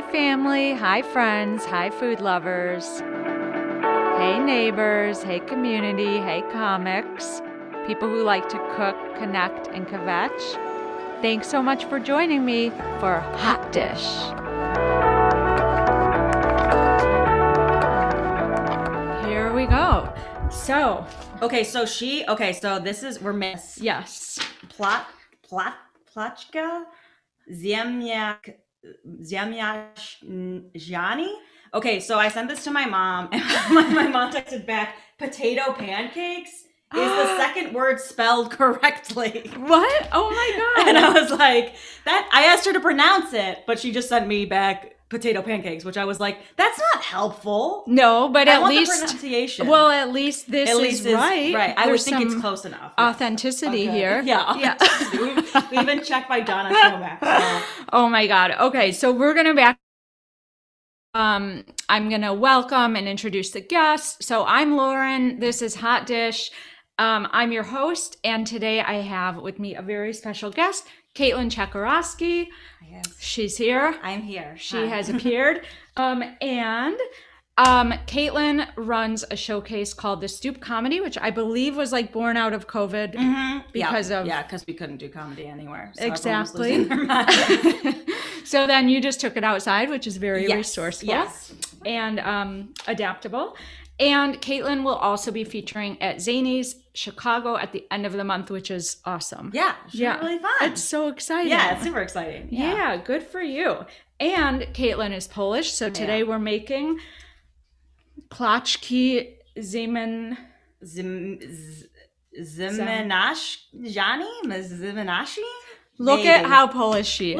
Hi, family. Hi, friends. Hi, food lovers. Hey, neighbors. Hey, community. Hey, comics. People who like to cook, connect, and kvetch. Thanks so much for joining me for Hot Dish. Here we go. So this is, we're miss. Yes. Platschka, Ziemniak. Okay, so I sent this to my mom, and my mom texted back, potato pancakes. Is the second word spelled correctly? What? Oh my God. And I was like, that, I asked her to pronounce it, but she just sent me back potato pancakes, which I was like, that's not helpful. No, but at least the pronunciation. Well, at least this is right. Right. I would think it's close enough. Authenticity here. Yeah. We even checked by Donna Slovak. Oh my God. Okay, so we're gonna back. I'm gonna welcome and introduce the guests. So I'm Lauren. This is Hot Dish. I'm your host, and today I have with me a very special guest, Caitlin Czakoroski. Yes. She's here. I'm here. She has appeared. Caitlin runs a showcase called The Stoop Comedy, which I believe was like born out of COVID because we couldn't do comedy anywhere. So exactly. So then you just took it outside, which is very resourceful and adaptable. And Caitlin will also be featuring at Zany's Chicago at the end of the month, which is awesome. Yeah, should be really fun. It's so exciting. Yeah, it's super exciting. Yeah, good for you. And Caitlin is Polish, so today we're making klaczki Zemanaszki. Look at how Polish she is.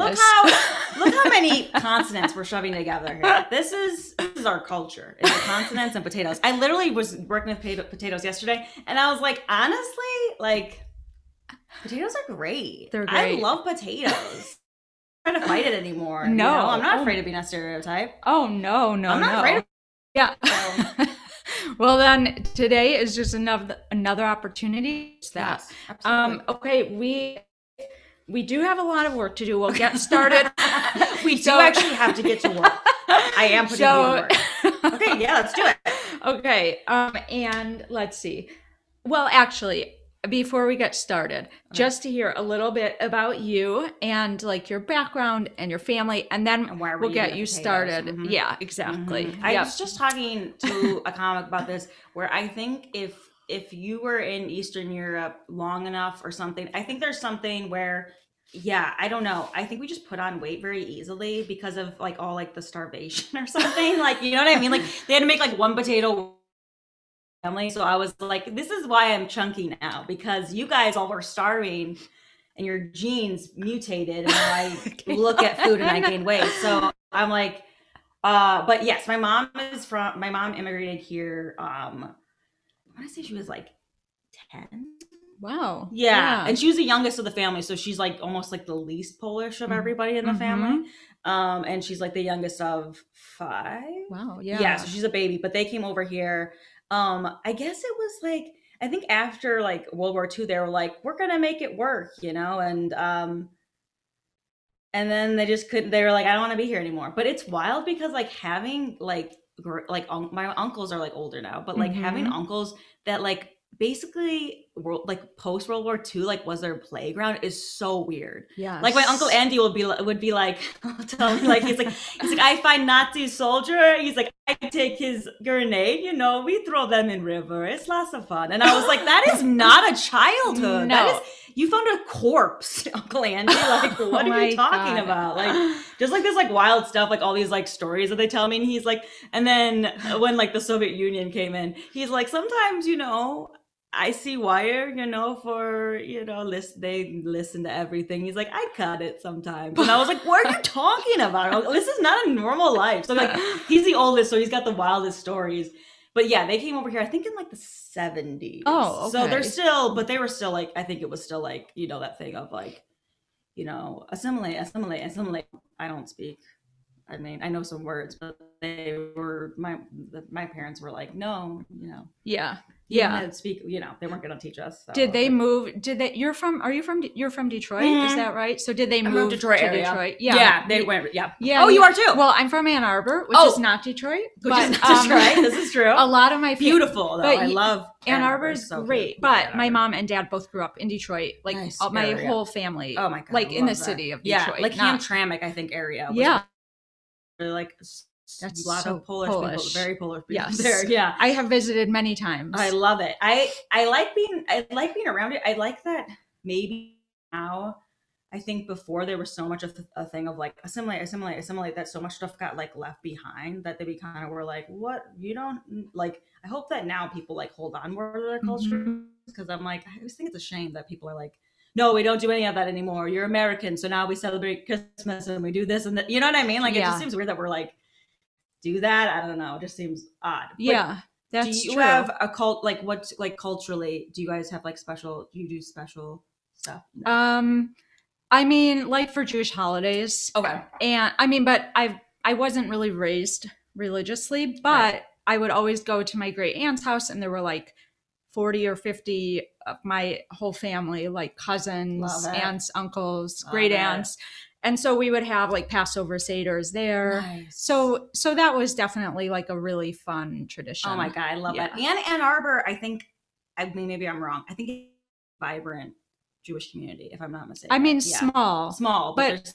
Look how many consonants we're shoving together here. This is our culture. It's the consonants and potatoes. I literally was working with potatoes yesterday, and I was like, honestly, like, potatoes are great. They're great. I love potatoes. I'm not afraid to fight it anymore. No, you know? I'm not afraid of being a stereotype. Oh no. I'm not afraid of. Yeah. So. Well, then today is just another opportunity. Yes, absolutely. Okay, we do have a lot of work to do. We'll get started. We do actually have to get to work. I am putting you to work. Okay, yeah, let's do it. Okay, and let's see. Well, actually, before we get started, just to hear a little bit about you and like your background and your family, and then we'll get you started. Mm-hmm. Yeah, exactly. Mm-hmm. I was just talking to a comic about this, where I think if you were in Eastern Europe long enough or something, I think there's something where, I don't know. I think we just put on weight very easily because of like all like the starvation or something. Like, you know what I mean? Like they had to make like one potato. Family. So I was like, this is why I'm chunky now, because you guys all were starving and your genes mutated and I look at food and I gain weight. So I'm like, but yes, my mom immigrated here. I want to say she was like 10. Wow. Yeah. And she was the youngest of the family. So she's like almost like the least Polish of everybody in the family. And she's like the youngest of 5. Wow. Yeah. Yeah. So she's a baby, but they came over here. I guess it was like, I think after like World War II, they were like, we're going to make it work, you know? And then they just couldn't, they were like, I don't want to be here anymore. But it's wild because like having my uncles are like older now, but like having uncles that like basically like post World War II, like was their playground is so weird. Yeah. Like my uncle Andy would be like, tell me like, he's like, I find Nazi soldier. He's like, I take his grenade, you know, we throw them in river. It's lots of fun. And I was like, that is not a childhood. No. That is, you found a corpse, Uncle Andy. Like, what are you talking about? Like, just like this, like wild stuff, like all these like stories that they tell me. And he's like, and then when like the Soviet Union came in, he's like, sometimes, you know, I see wire, you know, for, you know, they listen to everything. He's like, I cut it sometimes. And I was like, what are you talking about? This is not a normal life. So like, he's the oldest, so he's got the wildest stories. But yeah, they came over here, I think in like the 70s. Oh, okay. So they were still like, I think it was still like, you know, that thing of like, you know, assimilate. I don't speak I mean, I know some words, but they were my parents were like, no, you know. Yeah. Yeah. And speak, you know, they weren't going to teach us. So. Did they move? You're from Detroit. Mm-hmm. Is that right? So did they move to Detroit? Yeah. Yeah. They went. Yeah. Yeah. Oh, you are too. Well, I'm from Ann Arbor, which is not Detroit. This is true. A lot of my beautiful, though. I love Ann Arbor. Is so great. Beautiful. But my mom and dad both grew up in Detroit. Like my whole family. Oh my God. Like in the city of Detroit. Yeah. Like Hamtramck, I think area. Yeah. Like. That's a lot of Polish people, very Polish people there. Yeah. I have visited many times. I love it. I like being around it. I like that maybe now, I think before there was so much of a thing of like assimilate that so much stuff got like left behind that they kind of were like, what? You don't like, I hope that now people like hold on more to their culture because I'm like, I always think it's a shame that people are like, no, we don't do any of that anymore. You're American. So now we celebrate Christmas and we do this and that. You know what I mean? Like, it just seems weird that we're like, do that? I don't know. It just seems odd. But yeah, that's true. Do you have a cult? Like, what's like culturally? Do you guys have like special? Do you do special stuff? No. I mean, like for Jewish holidays. Okay. And I mean, but I wasn't really raised religiously, but right. I would always go to my great aunt's house, and there were like 40 or 50 of my whole family, like cousins, aunts, uncles, great aunts. And so we would have like Passover seders there. Nice. So that was definitely like a really fun tradition. Oh my God, I love it. And Ann Arbor, I think, I mean, maybe I'm wrong. I think it's a vibrant Jewish community, if I'm not mistaken. I mean, small, but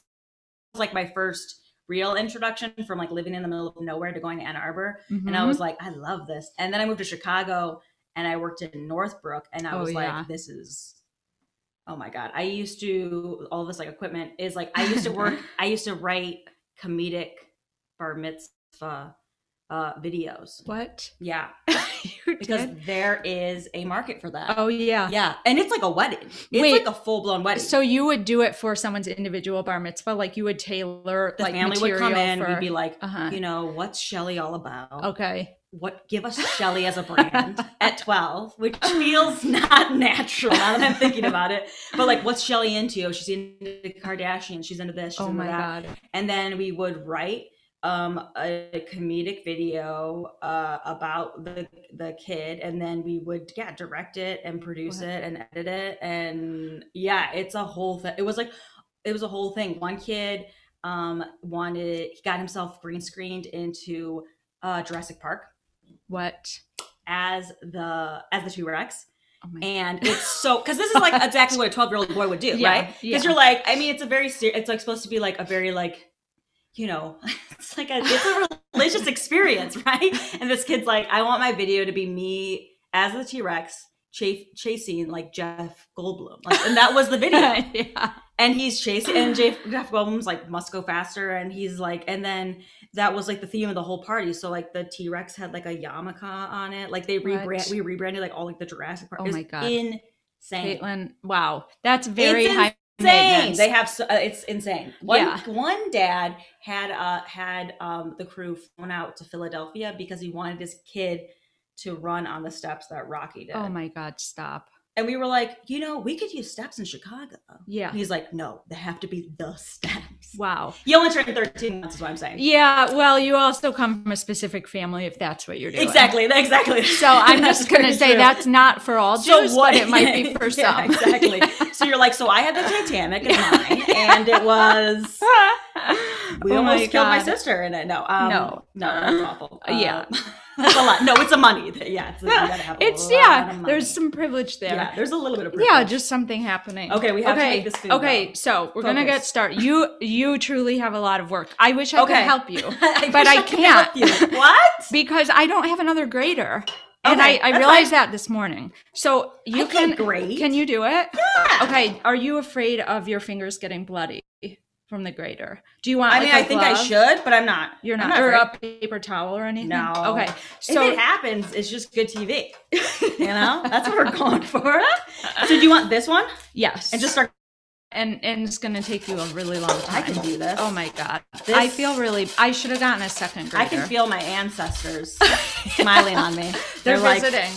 like my first real introduction from like living in the middle of nowhere to going to Ann Arbor. Mm-hmm. And I was like, I love this. And then I moved to Chicago and I worked in Northbrook and I was like, this is... Oh my God. I used to write comedic bar mitzvah videos. What? Yeah. Because there is a market for that. Oh yeah. Yeah. And it's like a wedding. It's like a full blown wedding. So you would do it for someone's individual bar mitzvah. Like you would tailor the family would come in. We'd be like, you know, what's Shelly all about? Okay. Give us Shelly as a brand at 12, which feels not natural now that I'm thinking about it. But like, what's Shelly into? She's into Kardashian. She's into this. She's into that. God. And then we would write a comedic video about the kid, and then we would direct it and produce it and edit it, and it's a whole thing. It was a whole thing. One kid got himself green screened into Jurassic Park. What? As the T-Rex. Oh my God. And it's so, because this is like exactly what a 12-year-old boy would do, right? Because you're like, I mean, it's like supposed to be like a very like, you know, it's a religious experience, right? And this kid's like, I want my video to be me as the T-Rex chasing like Jeff Goldblum, and that was the video. And he's chasing, and Jeff Goldblum's like must go faster, and he's like, and then. That was like the theme of the whole party. So like the T-Rex had like a yarmulke on it. Like we rebranded like all like the Jurassic Park. Oh my God. Insane. Caitlin, wow. That's very high maintenance. They have, it's insane. One dad had the crew flown out to Philadelphia because he wanted his kid to run on the steps that Rocky did. Oh my God, stop. And we were like, you know, we could use steps in Chicago. Yeah. And he's like, no, they have to be the steps. Wow. You only turned 13 months is what I'm saying. Yeah. Well, you also come from a specific family if that's what you're doing. Exactly. So I'm just going to say that's not for all Jews, but it might be for some. Exactly. So you're like, so I had the Titanic in mine and it was... We almost killed my sister in it. No, that's awful. It's a lot. No, it's a money. There's some privilege there. Yeah, there's a little bit of privilege. Yeah, just something happening. Okay, we have to make this food. Okay, so we're gonna get started. You truly have a lot of work. I wish I could help you, but I can't. What? Because I don't have another grader. And I realized that this morning. So you can grade. Can you do it? Yeah. Okay. Are you afraid of your fingers getting bloody from the grater? Do you want I think I should, but I'm not. You're not. Or a paper towel or anything? No. Okay. So if it happens, it's just good TV. You know? That's what we're going for. So do you want this one? Yes. And just start. And it's going to take you a really long time. I can do this. Oh my God. I should have gotten a second grader. I can feel my ancestors smiling on me. They're visiting.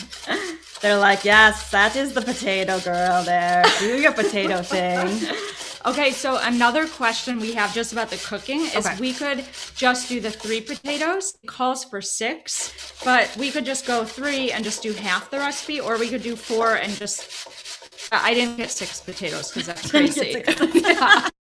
They're like, yes, that is the potato girl there. Do your potato thing. Okay, so another question we have just about the cooking is we could just do the 3 potatoes. It calls for 6, but we could just go 3 and just do half the recipe, or we could do 4 and just... I didn't get 6 potatoes because that's crazy. 6 potatoes.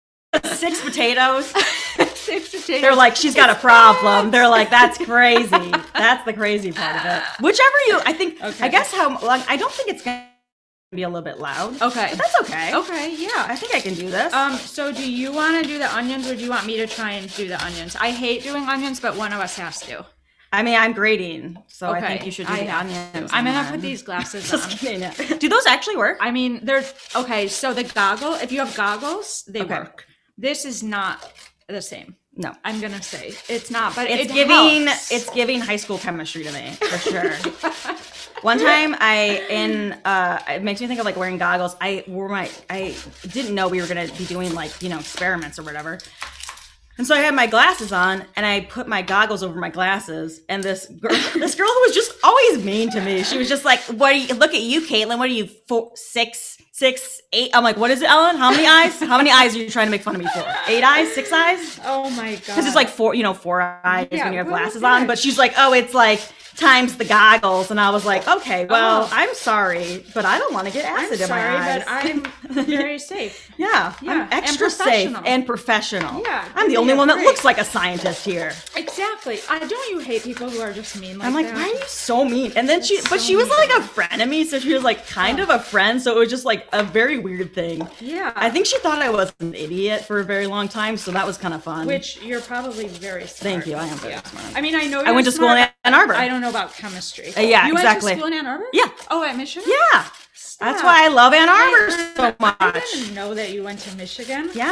6 potatoes. They're like, she's got a problem. They're like, that's crazy. That's the crazy part of it. Whichever you, I think, I guess how long, I don't think it's going to be a little bit loud. Okay. But that's okay. Okay. Yeah. I think I can do this. So do you want to do the onions, or do you want me to try and do the onions? I hate doing onions, but one of us has to. I mean, I'm grading, so I think you should do the onions. I'm going to put these glasses on. Just kidding. Do those actually work? I mean, they're, okay, so the goggle, if you have goggles, they work. This is not the same. No. I'm going to say it's not, but it's helps. It's giving high school chemistry to me, for sure. One time it makes me think of like wearing goggles. I didn't know we were going to be doing like, you know, experiments or whatever. And so I had my glasses on, and I put my goggles over my glasses. And this girl who was just always mean to me, she was just like, "What? Look at you, Caitlin. What are you, 4, 6, 6, 8?" I'm like, "What is it, Ellen? How many eyes? How many eyes are you trying to make fun of me for? 8 eyes? 6 eyes?" Oh my god! Because it's like 4, you know, 4 eyes when you have glasses on. But she's like, "Oh, it's like times the goggles," and I was like, "Okay, well, I'm sorry, but I don't want to get acid in my eyes." But I'm very safe. Yeah, I'm extra safe and professional. Yeah, I'm the only one that looks like a scientist here. Exactly. Don't you hate people who are just mean? Like I'm like, why are you so mean? And then she was like a frenemy, so she was like kind of a friend. So it was just like a very weird thing. Yeah, I think she thought I was an idiot for a very long time, so that was kind of fun. Which you're probably very smart. Thank you. I am very smart. I mean, I know. I went to school in Ann Arbor. I don't know about chemistry. Yeah, exactly. You went to school in Ann Arbor? Yeah. Oh, at Michigan? Yeah. Stop. That's why I love Ann Arbor so much. I didn't know that you went to Michigan. Yeah,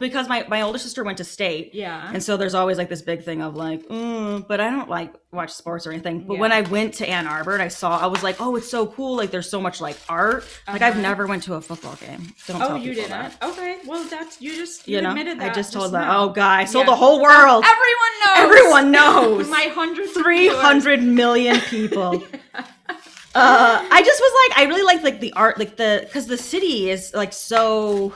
because my older sister went to state. Yeah. And so there's always like this big thing of like, but I don't like watch sports or anything. But when I went to Ann Arbor and I was like, oh, it's so cool. Like there's so much like art. Like I've never went to a football game. Don't tell you didn't. That. Okay. Well, that's, you admitted that. I just told that. Oh, God. I sold the whole world. Everyone knows. My 300 million people. I just was like, I really like the art, like because the city is like so...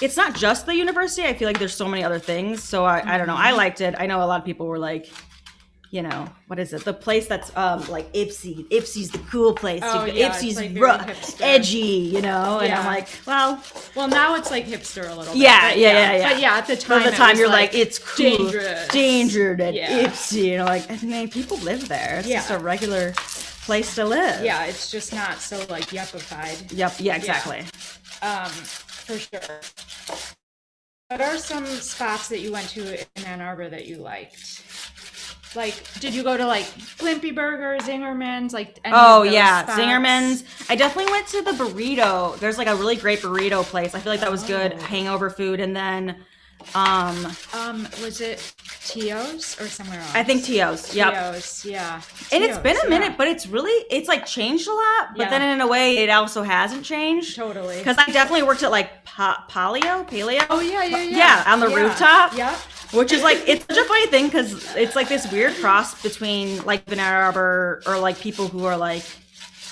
It's not just the university. I feel like there's so many other things. So I don't know. I liked it. I know a lot of people were like, you know, what is it? The place that's like Ipsy. Ipsy's the cool place. Oh, yeah, Ipsy's like rough, edgy, you know? And I'm like, well, now it's like hipster a little bit. Yeah. But yeah, at the time. You're like, it's cool. Dangerous at Ipsy. You know, like, I mean, people live there. It's just a regular place to live. Yeah, it's just not so like yuppified. Yep. Yeah, exactly. Yeah. For sure. What are some spots that you went to in Ann Arbor that you liked? Like, did you go to like Blimpie Burger, Zingerman's, like any of those spots? Zingerman's. I definitely went to the burrito. There's like a really great burrito place. I feel like that was good hangover food. And then was it Tio's or somewhere else? I think Tio's. Yep. Tio's, yeah. And it's been a minute, but it's like changed a lot, but then in a way it also hasn't changed. Totally. Because I definitely worked at like Paleo. Oh yeah. Yeah, on the rooftop. Yeah. Which is like, it's such a funny thing because it's like this weird cross between like Ann Arbor or like people who are like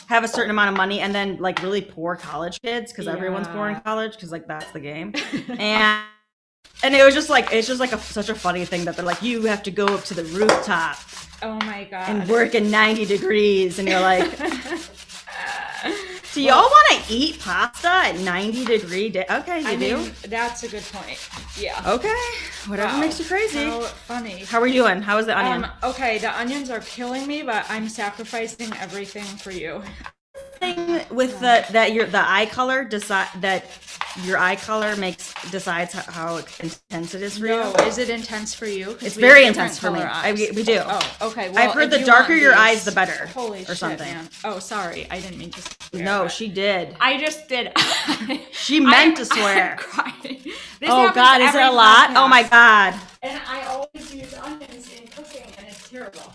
have a certain amount of money and then like really poor college kids because everyone's poor in college because like that's the game. And it was just like, it's just like such a funny thing that they're like, you have to go up to the rooftop. Oh my God. And work in 90 degrees. And you're like, do y'all want to eat pasta at 90 degree day? Okay, I mean, that's a good point. Yeah. Okay. Whatever makes you crazy. So funny. How are you doing? How is the onion? Okay, the onions are killing me, but I'm sacrificing everything for you. Thing with your eye color decides how intense it is for you. No, is it intense for you? It's very intense for me. We do. Oh, okay. Well, I've heard the darker your eyes, the better. Holy shit, man. Oh, sorry. I didn't mean to swear. No, she did. I just did. She meant to swear. I'm crying. Oh, God. Is it a lot? Oh, my God. And I always use onions in cooking, and it's terrible.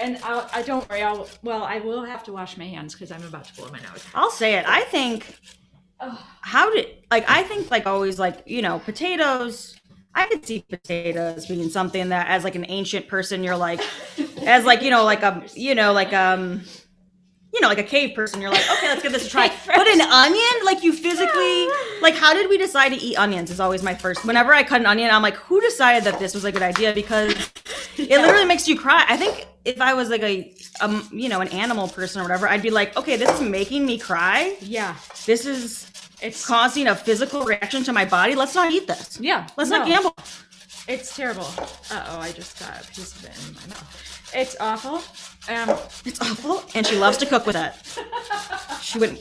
And I don't worry. I will have to wash my hands because I'm about to blow my nose. I'll say it. I think... I think like always like, you know, potatoes, I could see potatoes being something that as like an ancient person, you're like, as like, you know, like, you know, like a cave person, you're like, okay, let's give this a try. But an onion, like you physically, like how did we decide to eat onions is always my first. Whenever I cut an onion, I'm like, who decided that this was a good idea? Because it literally makes you cry. I think if I was like a you know, an animal person or whatever, I'd be like, okay, this is making me cry. Yeah. This is, it's causing a physical reaction to my body. Let's not eat this. Yeah. Let's not gamble. It's terrible. Uh-oh, I just got a piece of it in my mouth. It's awful. It's awful, and she loves to cook with it. She went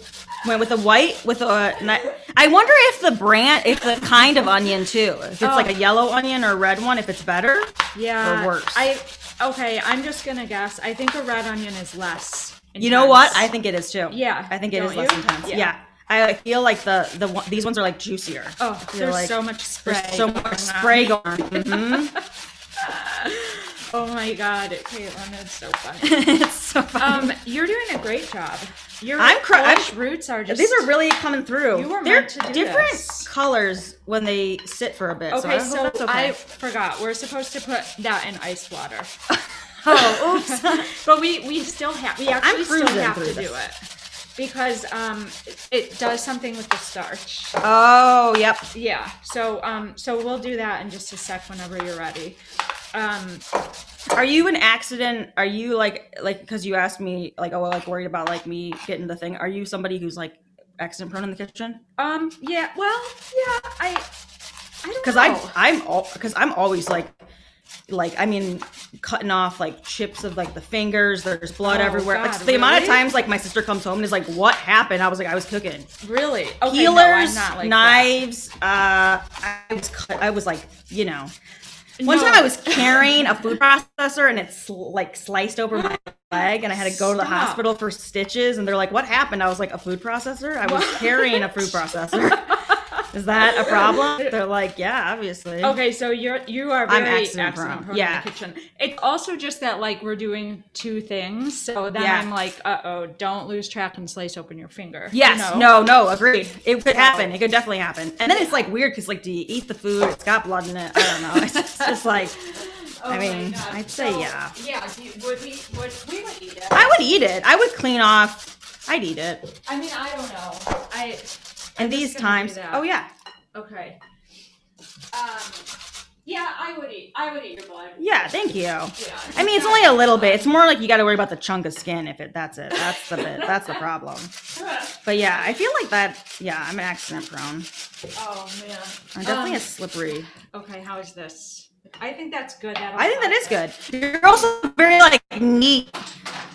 with a white, with a... I wonder if the brand, if the kind of onion, too. If it's like a yellow onion or a red one, if it's better or worse. Okay, I'm just going to guess. I think a red onion is less intense. You know what? I think it is, too. Yeah. I think it is less intense. Yeah. I feel like these ones are like juicier. Oh, there's like, so much spray. There's so much spray going on. Mm-hmm. Oh my God, Caitlin, that's so funny. It's so funny. You're doing a great job. Your fresh roots are just. These are really coming through. You were meant to do different this. Colors when they sit for a bit. Okay, so that's okay. I forgot. We're supposed to put that in ice water. Oh, oops. But we still have. We actually still have to do it. Because it does something with the starch. Oh, yep. Yeah. So we'll do that in just a sec whenever you're ready. Are you an accident? Are you like because you asked me like, oh, like worried about like me getting the thing? Are you somebody who's like accident prone in the kitchen? Yeah. Well. Yeah. I don't know. Because I'm always like I mean cutting off like chips of like the fingers, there's blood everywhere. God, like the amount of times like my sister comes home and is like, what happened? I was like, I was cooking. Really? Okay, peelers, no, like knives, that. I was like, you know. One time I was carrying a food processor and it's like sliced over my leg and I had to go to the hospital for stitches and they're like, what happened? I was like, a food processor? I was carrying a food processor. Is that a problem? They're like, yeah, obviously. Okay, so you are very accident prone in the kitchen. It's also just that like we're doing two things, so then I'm like, uh-oh, don't lose track and slice open your finger. Yes, you know? No, agreed. It could happen. It could definitely happen. And then it's like weird because like, do you eat the food? It's got blood in it. I don't know. It's just like. Oh I mean, I'd say yeah. Yeah, would we eat it? I would eat it. I would clean off. I'd eat it. I mean, I don't know. And these times, oh yeah. Okay. Yeah, I would eat your blood. Yeah, thank you. Yeah, I mean, it's only a little bit. It's more like you got to worry about the chunk of skin if it. That's it. That's the bit. That's the problem. But yeah, I feel like that. Yeah, I'm accident prone. Oh man. I'm definitely a slippery. Okay, how is this? I think that's good. I think that is good. You're also very like neat,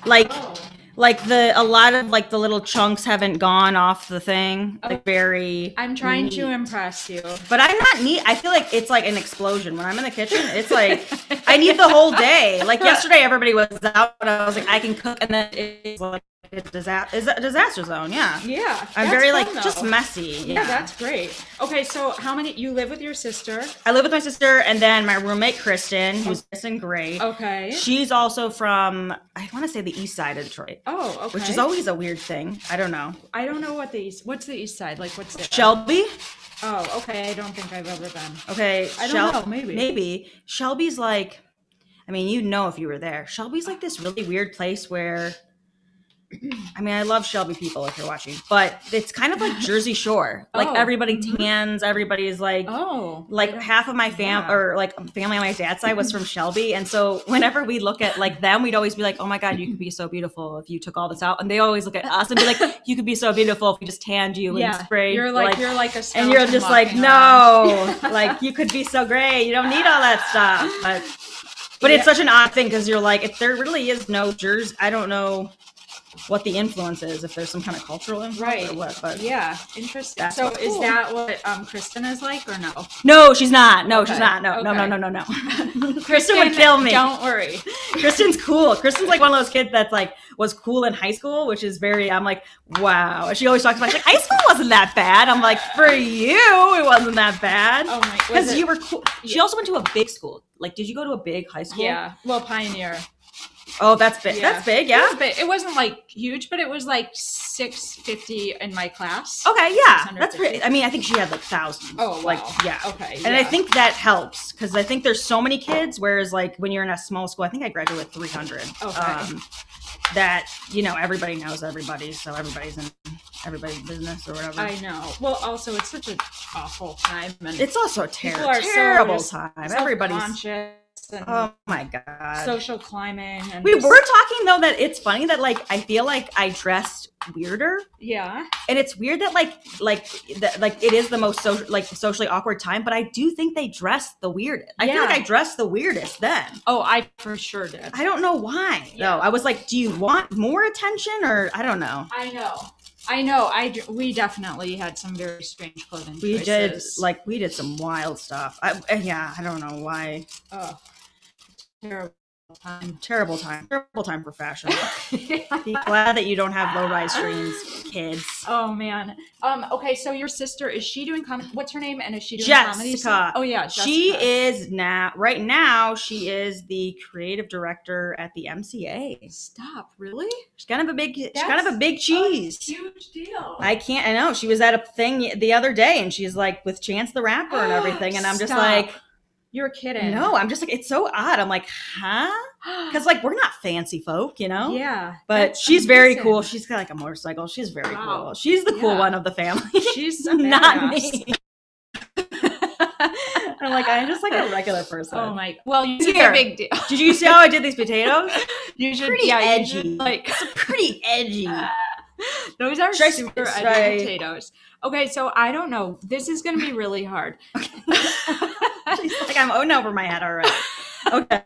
like. Oh. Like a lot of the little chunks haven't gone off the thing. Okay. Like very. I'm trying neat. To impress you, but I'm not neat. I feel like it's like an explosion when I'm in the kitchen. It's like I need the whole day. Like yesterday, everybody was out, and I was like, I can cook, and then it's like a disaster zone. Yeah. Yeah. I'm very fun, just messy. Yeah, that's great. Okay, so how many? You live with your sister? I live with my sister, and then my roommate Kristen, who's doing great. Okay. She's also from I want to say the east side of Detroit. Oh, okay. Which is always a weird thing. I don't know what the east. What's the east side like? What's it? Shelby. Oh, okay. I don't think I've ever been. Okay. I don't know. Maybe Shelby's like. I mean, you know, if you were there, Shelby's like this really weird place where. I mean, I love Shelby people if you're watching, but it's kind of like Jersey Shore. Like everybody tans, everybody's like, half of my family on my dad's side was from Shelby. And so whenever we look at like them, we'd always be like, oh my God, you could be so beautiful if you took all this out. And they always look at us and be like, you could be so beautiful if we just tanned you and sprayed. You're like a skeleton. And you're just like, no, like you could be so great. You don't need all that stuff. But it's such an odd thing because you're like, if there really is no Jersey, I don't know. What the influence is, if there's some kind of cultural influence or what. But yeah, interesting. So is that what Kristen is like or no? No, she's not. No, okay. She's not. No, okay. No. Kristen would kill me. Don't worry. Kristen's cool. Kristen's like one of those kids that's like was cool in high school, which is very, I'm like, wow. And she always talks about it. She's like, high school wasn't that bad. I'm like, for you, it wasn't that bad. Oh my. Because you were cool. She also went to a big school. Like, did you go to a big high school? Yeah. Well, Pioneer. Oh, that's big. Yeah. That's big, yeah. It wasn't like huge, but it was like 650 in my class. Okay, yeah. That's pretty. I mean, I think she had like thousands. Oh, wow. Like, yeah. Okay. And yeah. I think that helps because I think there's so many kids, whereas like when you're in a small school, I think I graduated with 300. Okay. that, you know, everybody knows everybody, so everybody's in everybody's business or whatever. I know. Well, also it's such an awful time, and it's also a terrible time. Everybody's, and oh my god, social climbing. And we were talking though that it's funny that like I feel like I dressed weirder. Yeah. And it's weird that like it is the most socially awkward time, but I do think they dressed the weirdest. I feel like I dressed the weirdest then. Oh, I for sure did. I don't know why though. I was like, do you want more attention or I don't know. I know. We definitely had some very strange clothing choices. We did some wild stuff. I don't know why. Oh. Terrible time for fashion. Be glad that you don't have low-rise dreams, kids. Oh man. Okay, so your sister, is she doing comedy? What's her name? And is she doing comedy? Oh yeah, Jessica. She is right now. She is the creative director at the MCA. Stop. Really? She's kind of a big cheese. A huge deal. I know. She was at a thing the other day, and she's like with Chance the Rapper and everything, and I'm just like. You're kidding. No, I'm just like, it's so odd. I'm like, huh? Because like we're not fancy folk, you know? Yeah. But she's very cool. She's got like a motorcycle. She's very cool. She's the cool one of the family. She's not me. I'm like, I'm just like a regular person. Oh my! Well, you did a big deal. Did you see how I did these potatoes? You should. Pretty edgy. It's pretty edgy. Those are super edgy potatoes. Okay, so I don't know. This is going to be really hard. She's like, I'm over my head already. Okay.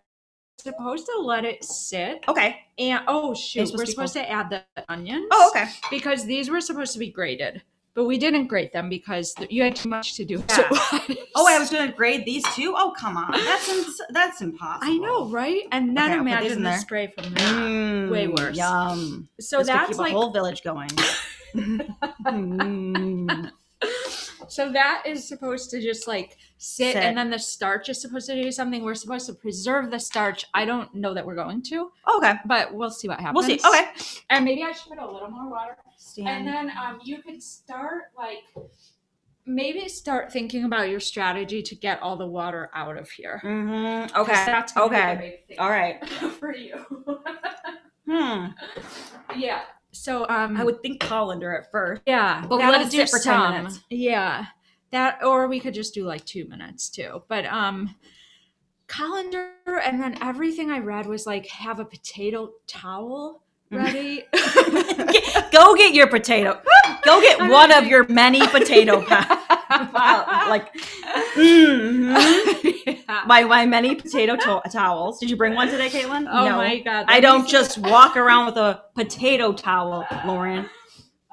Supposed to let it sit. Okay. And oh shoot, we're supposed to add the onions. Oh, okay. Because these were supposed to be grated, but we didn't grate them because you had too much to do. Yeah. So, I was going to grate these too. Oh, come on. That's impossible. I know, right? And then imagine the spray from there. Way worse. Yum. So this that's could keep like a whole village going. So that is supposed to just like sit, and then the starch is supposed to do something. We're supposed to preserve the starch. I don't know that we're going to. Okay. But we'll see what happens. We'll see. Okay. And maybe I should put a little more water. And then you could start start thinking about your strategy to get all the water out of here. Mm-hmm. Okay. That's okay. All right. For you. Yeah. So I would think colander at first. Yeah, but let it sit for 10 minutes. Yeah, that or we could just do like 2 minutes too. But colander, and then everything I read was like have a potato towel ready. Go get your potato. Go get one of your many potato my many potato towels. Did you bring one today, Caitlin? Oh no. My god! I don't just walk around with a potato towel, Lauren.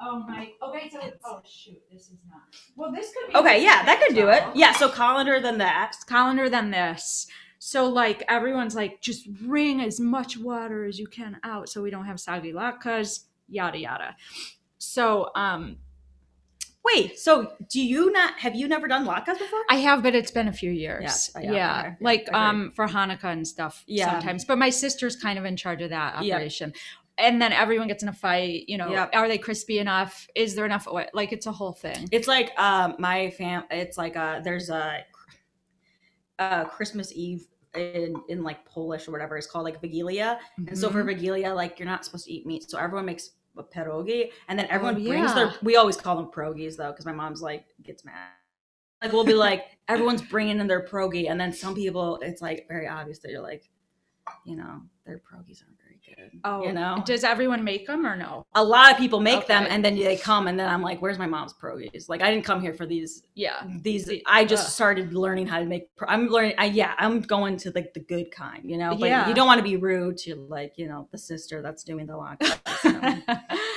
Oh my. Okay, so oh shoot, this is not. Well, this could be. Okay, yeah, that could do it. Yeah, so colander than that. It's colander than this. So like everyone's like, just wring as much water as you can out, so we don't have soggy latkes. Yada yada. So Wait, so have you never done latkes before? I have, but it's been a few years. Yeah. Okay. For Hanukkah and stuff sometimes. But my sister's kind of in charge of that operation. Yep. And then everyone gets in a fight, you know, are they crispy enough? Is there enough oil? Like it's a whole thing. It's like there's a Christmas Eve in like Polish or whatever it's called, like Vigilia. Mm-hmm. And so for Vigilia, like you're not supposed to eat meat. So everyone makes a pierogi, and then everyone brings their. We always call them pierogies though, because my mom's like gets mad. Like we'll be like everyone's bringing in their pierogi, and then some people, it's like very obvious that you're like, you know, their pierogies aren't very good. Oh, you know, does everyone make them or no? A lot of people make them, and then they come, and then I'm like, where's my mom's pierogies? Like I didn't come here for these. Yeah, these. I just started learning how to make. I'm learning. I'm going to like the good kind, you know. But you don't want to be rude to like, you know, the sister that's doing the latkes.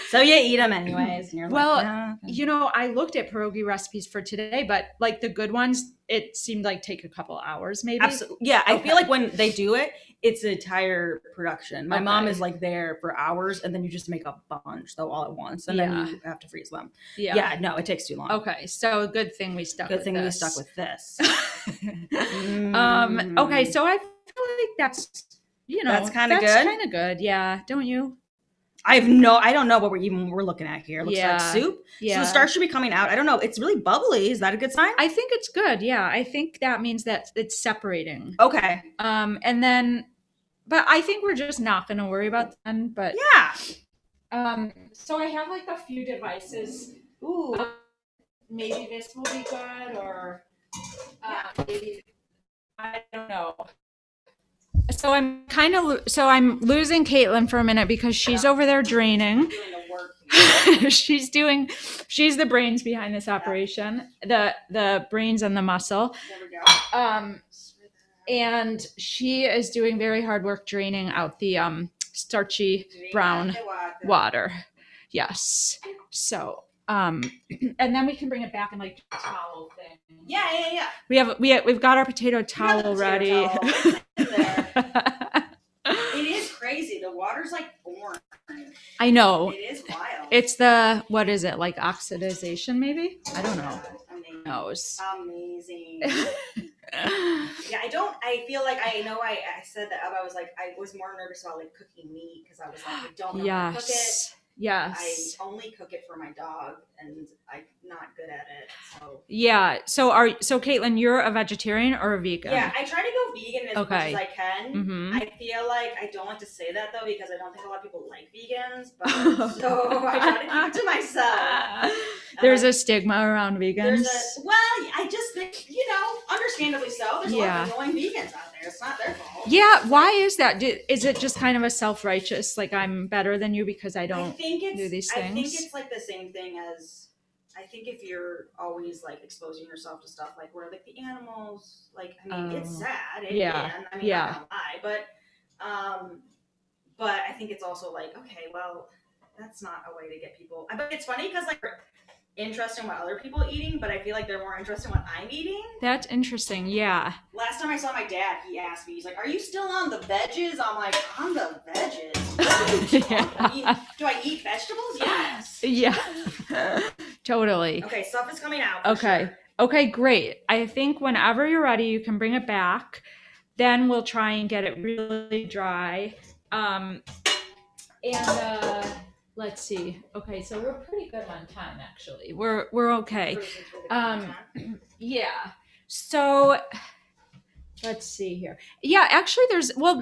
So you eat them anyways. And you're you know, I looked at pierogi recipes for today, but like the good ones, it seemed like take a couple hours maybe. Absolutely. Yeah. Okay. I feel like when they do it, it's an entire production. My mom is like there for hours, and then you just make a bunch though all at once, and then you have to freeze them. Yeah. Yeah. No, it takes too long. Okay. So good thing we stuck with this. Okay. So I feel like that's kind of good. That's kind of good. Yeah. Don't you? I don't know what we're looking at here. It looks like soup. Yeah. So the starch should be coming out. I don't know. It's really bubbly. Is that a good sign? I think it's good. Yeah. I think that means that it's separating. Okay. And then But I think we're just not going to worry about them. But yeah. So I have like a few devices. Ooh. Maybe this will be good, or maybe, I don't know. So I'm kind of I'm losing Caitlin for a minute because she's over there draining. She's the brains behind this operation, the brains and the muscle. There we go. And she is doing very hard work draining out the starchy brown water. Yes. So and then we can bring it back and like a towel thing. Yeah. We've got our potato towel ready. It is crazy. The water's like orange. I know. It is wild. It's the, what is it, like oxidization maybe? I don't know. Amazing. Knows. Amazing. Yeah, I feel like I said that I was like, I was more nervous about like cooking meat because I was like, I don't know how to cook it. Yes. I only cook it for my dog and I'm not good at it. So yeah. So Caitlin, you're a vegetarian or a vegan? Yeah, I try to go vegan as much as I can. Mm-hmm. I feel like I don't want to say that though because I don't think a lot of people like vegans, but so I try to keep it to myself. There's a stigma around vegans. I just think, understandably so. There's a lot of annoying vegans out there. It's not their fault. Yeah, why is that? Is it just kind of a self-righteous, like I'm better than you because I don't do these things? I think it's like the same thing as, I think if you're always like exposing yourself to stuff like where like the animals, like, I mean, it's sad. I don't lie, but I think it's also like, okay, well, that's not a way to get people. But it's funny because like, interested in what other people are eating, but I feel like they're more interested in what I'm eating. That's interesting, yeah. Last time I saw my dad, he asked me, he's like, "Are you still on the veggies?" I'm like, "On the veggies? Do I eat vegetables?" Yes. Yeah, totally. Okay, stuff is coming out. Okay, sure. Okay, great. I think whenever you're ready, you can bring it back. Then we'll try and get it really dry. Let's see. Okay, so we're pretty good on time, actually. We're okay. Yeah. So let's see here. Yeah, actually,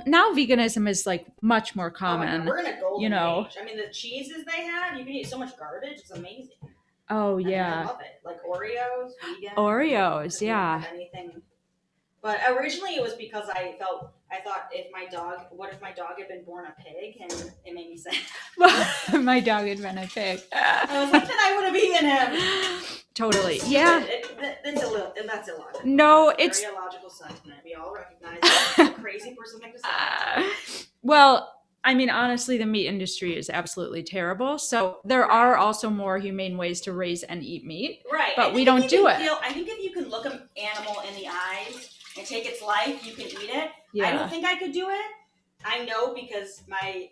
now veganism is like much more common. Oh, we're in a golden age. I mean, the cheeses they have, you can eat so much garbage. It's amazing. Oh yeah. I love it. Like Oreos, vegan. Oreos, yeah. Anything. But originally it was because I thought what if my dog had been born a pig, and it made me sad. My dog had been a pig. I was like, then I would have eaten him. Totally. Yeah. That's illogical. No, it's very illogical sentiment. We all recognize that. Crazy person thing to say. Well, I mean, honestly, the meat industry is absolutely terrible. So there are also more humane ways to raise and eat meat. Right. But we don't do it. I think if you can look an animal in the eyes and take its life, you can eat it. Yeah. I don't think I could do it. I know because I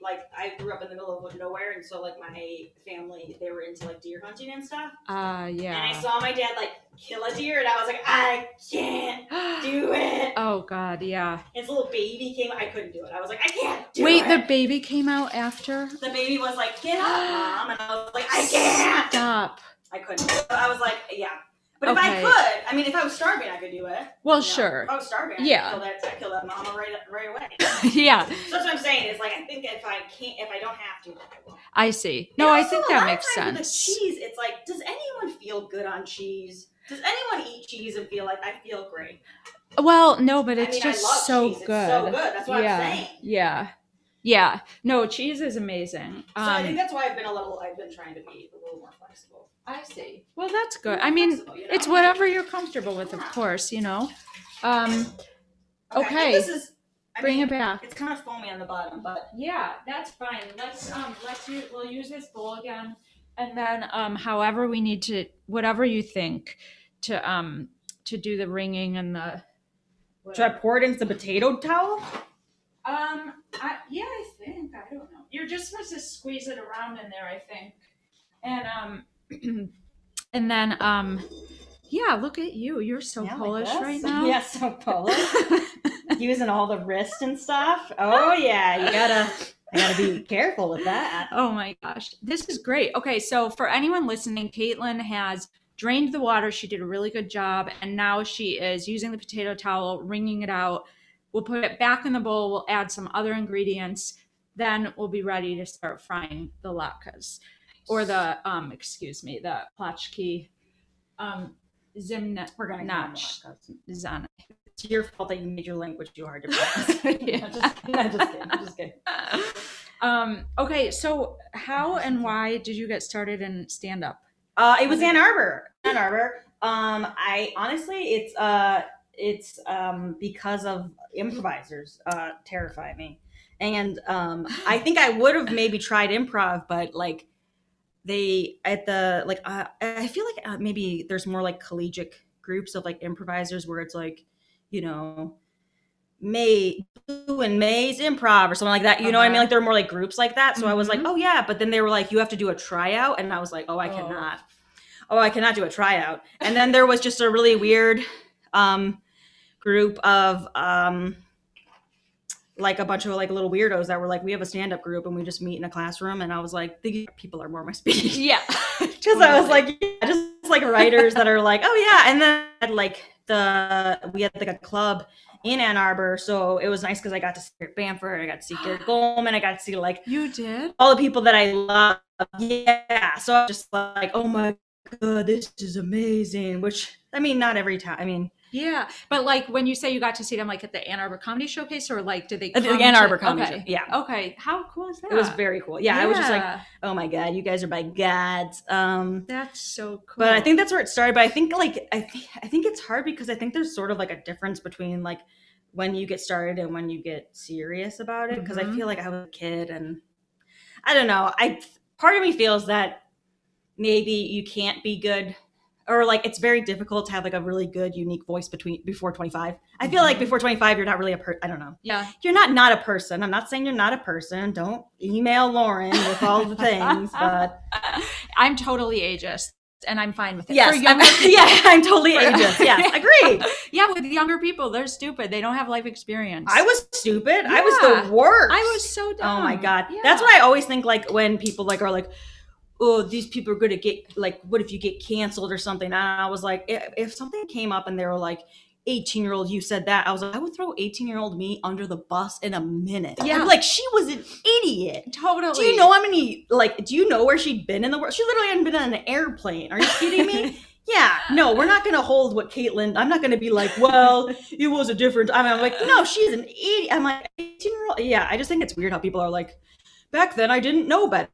grew up in the middle of nowhere, and so like my family, they were into like deer hunting and stuff. Yeah. And I saw my dad like kill a deer, and I was like, I can't do it. Oh God, yeah. His little baby came. I couldn't do it. I was like, I can't do it. Wait, the baby came out after? The baby was like, "Get up, Mom," and I was like, I can't. Stop. I couldn't. So I was like, yeah. But if I could, I mean, if I was starving, I could do it. Well, sure. If I was starving, I'd kill that mama right away. Yeah. So that's what I'm saying. It's like, I think if I don't have to, I will. I see. No, I think that makes sense. With the cheese, it's like, does anyone feel good on cheese? Does anyone eat cheese and feel like, I feel great? Well, no, but it's just so good. It's so good. That's what I'm saying. Yeah. No, cheese is amazing. So I think that's why I've been trying to be a little more flexible. I see. Well, that's good. I mean, it's whatever you're comfortable with, of course, Okay. Bring it back. It's kind of foamy on the bottom, but. Yeah, that's fine. We'll use this bowl again. And then, however we need to, whatever you think to do the ringing and the. Should I pour it into the potato towel? I think, I don't know. You're just supposed to squeeze it around in there, I think. And then, look at you. You're so Polish right now. Yeah, so Polish. Using all the wrist and stuff. Oh yeah. I gotta be careful with that. Oh my gosh. This is great. Okay. So for anyone listening, Caitlin has drained the water. She did a really good job. And now she is using the potato towel, wringing it out. We'll put it back in the bowl. We'll add some other ingredients. Then we'll be ready to start frying the latkes, or the, the platschki, Ziemniak. It's your fault that you made your language too hard to pronounce. I'm just kidding. Okay, so how and why did you get started in stand-up? It was Ann Arbor. I honestly, it's because of improvisers terrify me. And I think I would have maybe tried improv, but like I feel like maybe there's more like collegiate groups of like improvisers where it's like, you know, May's improv or something like that. You know what I mean? Like there were more like groups like that. So I was like, oh yeah. But then they were like, you have to do a tryout. And I was like, I cannot do a tryout. And then there was just a really weird group of like a bunch of like little weirdos that were like, we have a stand-up group and we just meet in a classroom. And I was like, the people are more my speed. Yeah. Because I was like, yeah, just like writers that are like, oh yeah. And then like we had like a club in Ann Arbor, so it was nice because I got to see Garrett Bamford, I got to see Garrett Goldman, I got to see like you did all the people that I love. Yeah, so I'm just like, oh my god, this is amazing. Which I mean, not every time. I mean, yeah, but like when you say you got to see them, like at the Ann Arbor Comedy Showcase, or like did they? At the Ann Arbor Comedy Showcase. Yeah. Okay, how cool is that? It was very cool. Yeah, I was just like, oh my god, you guys are my gods. That's so cool. But I think that's where it started. But I think like I think it's hard because I think there's sort of like a difference between like when you get started and when you get serious about it. Because I feel like I was a kid, and I don't know. Part of me feels that maybe you can't be good. Or like it's very difficult to have like a really good unique voice before 25. I feel like before 25 you're not really I don't know. Yeah. You're not a person. I'm not saying you're not a person. Don't email Lauren with all the things, but I'm totally ageist and I'm fine with it. Yes. I'm totally ageist. Yes. Agreed. Yeah, with younger people, they're stupid. They don't have life experience. I was stupid. Yeah. I was the worst. I was so dumb. Oh my god. Yeah. That's what I always think like when people like are like, oh, these people are going to get, like, what if you get canceled or something? And I was like, if something came up and they were like, 18-year-old, you said that. I was like, I would throw 18-year-old me under the bus in a minute. Yeah. I'm like, she was an idiot. Totally. Do you know how many, like, do you know where she'd been in the world? She literally hadn't been on an airplane. Are you kidding me? Yeah. No, we're not going to hold what Caitlin, I'm not going to be like, well, it was a different, I mean, I'm like, no, she's an idiot. I'm like, 18-year-old. Yeah, I just think it's weird how people are like, back then I didn't know better.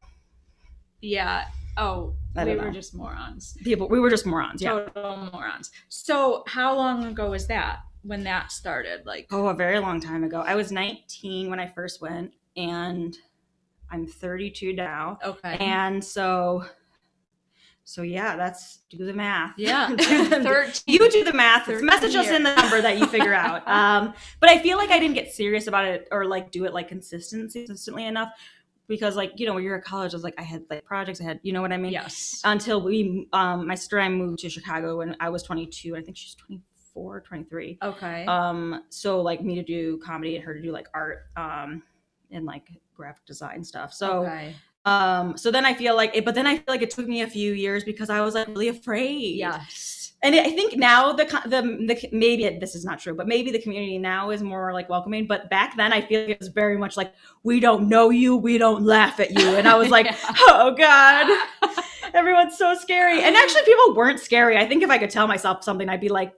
Yeah. Oh, we were just morons. We were just morons. Yeah. Total morons. So how long ago was that when that started? Like, oh, a very long time ago. I was 19 when I first went and I'm 32 now. Okay. And so yeah, that's do the math. Yeah. You do the math. Message us in the number that you figure out. But I feel like I didn't get serious about it or like do it like consistently enough. Because like, you know, when you're at college, I was like, I had like projects, I had, you know what I mean? Yes. Until my sister and I moved to Chicago when I was 22. I think she's 24, 23. Okay. So like me to do comedy and her to do like art, and like graphic design stuff. So, okay. So then I feel like it, but then I feel like it took me a few years because I was like really afraid. Yes. And I think now the maybe this is not true, but maybe the community now is more like welcoming. But back then I feel like it was very much like, we don't know you. We don't laugh at you. And I was like, oh God, everyone's so scary. And actually people weren't scary. I think if I could tell myself something, I'd be like,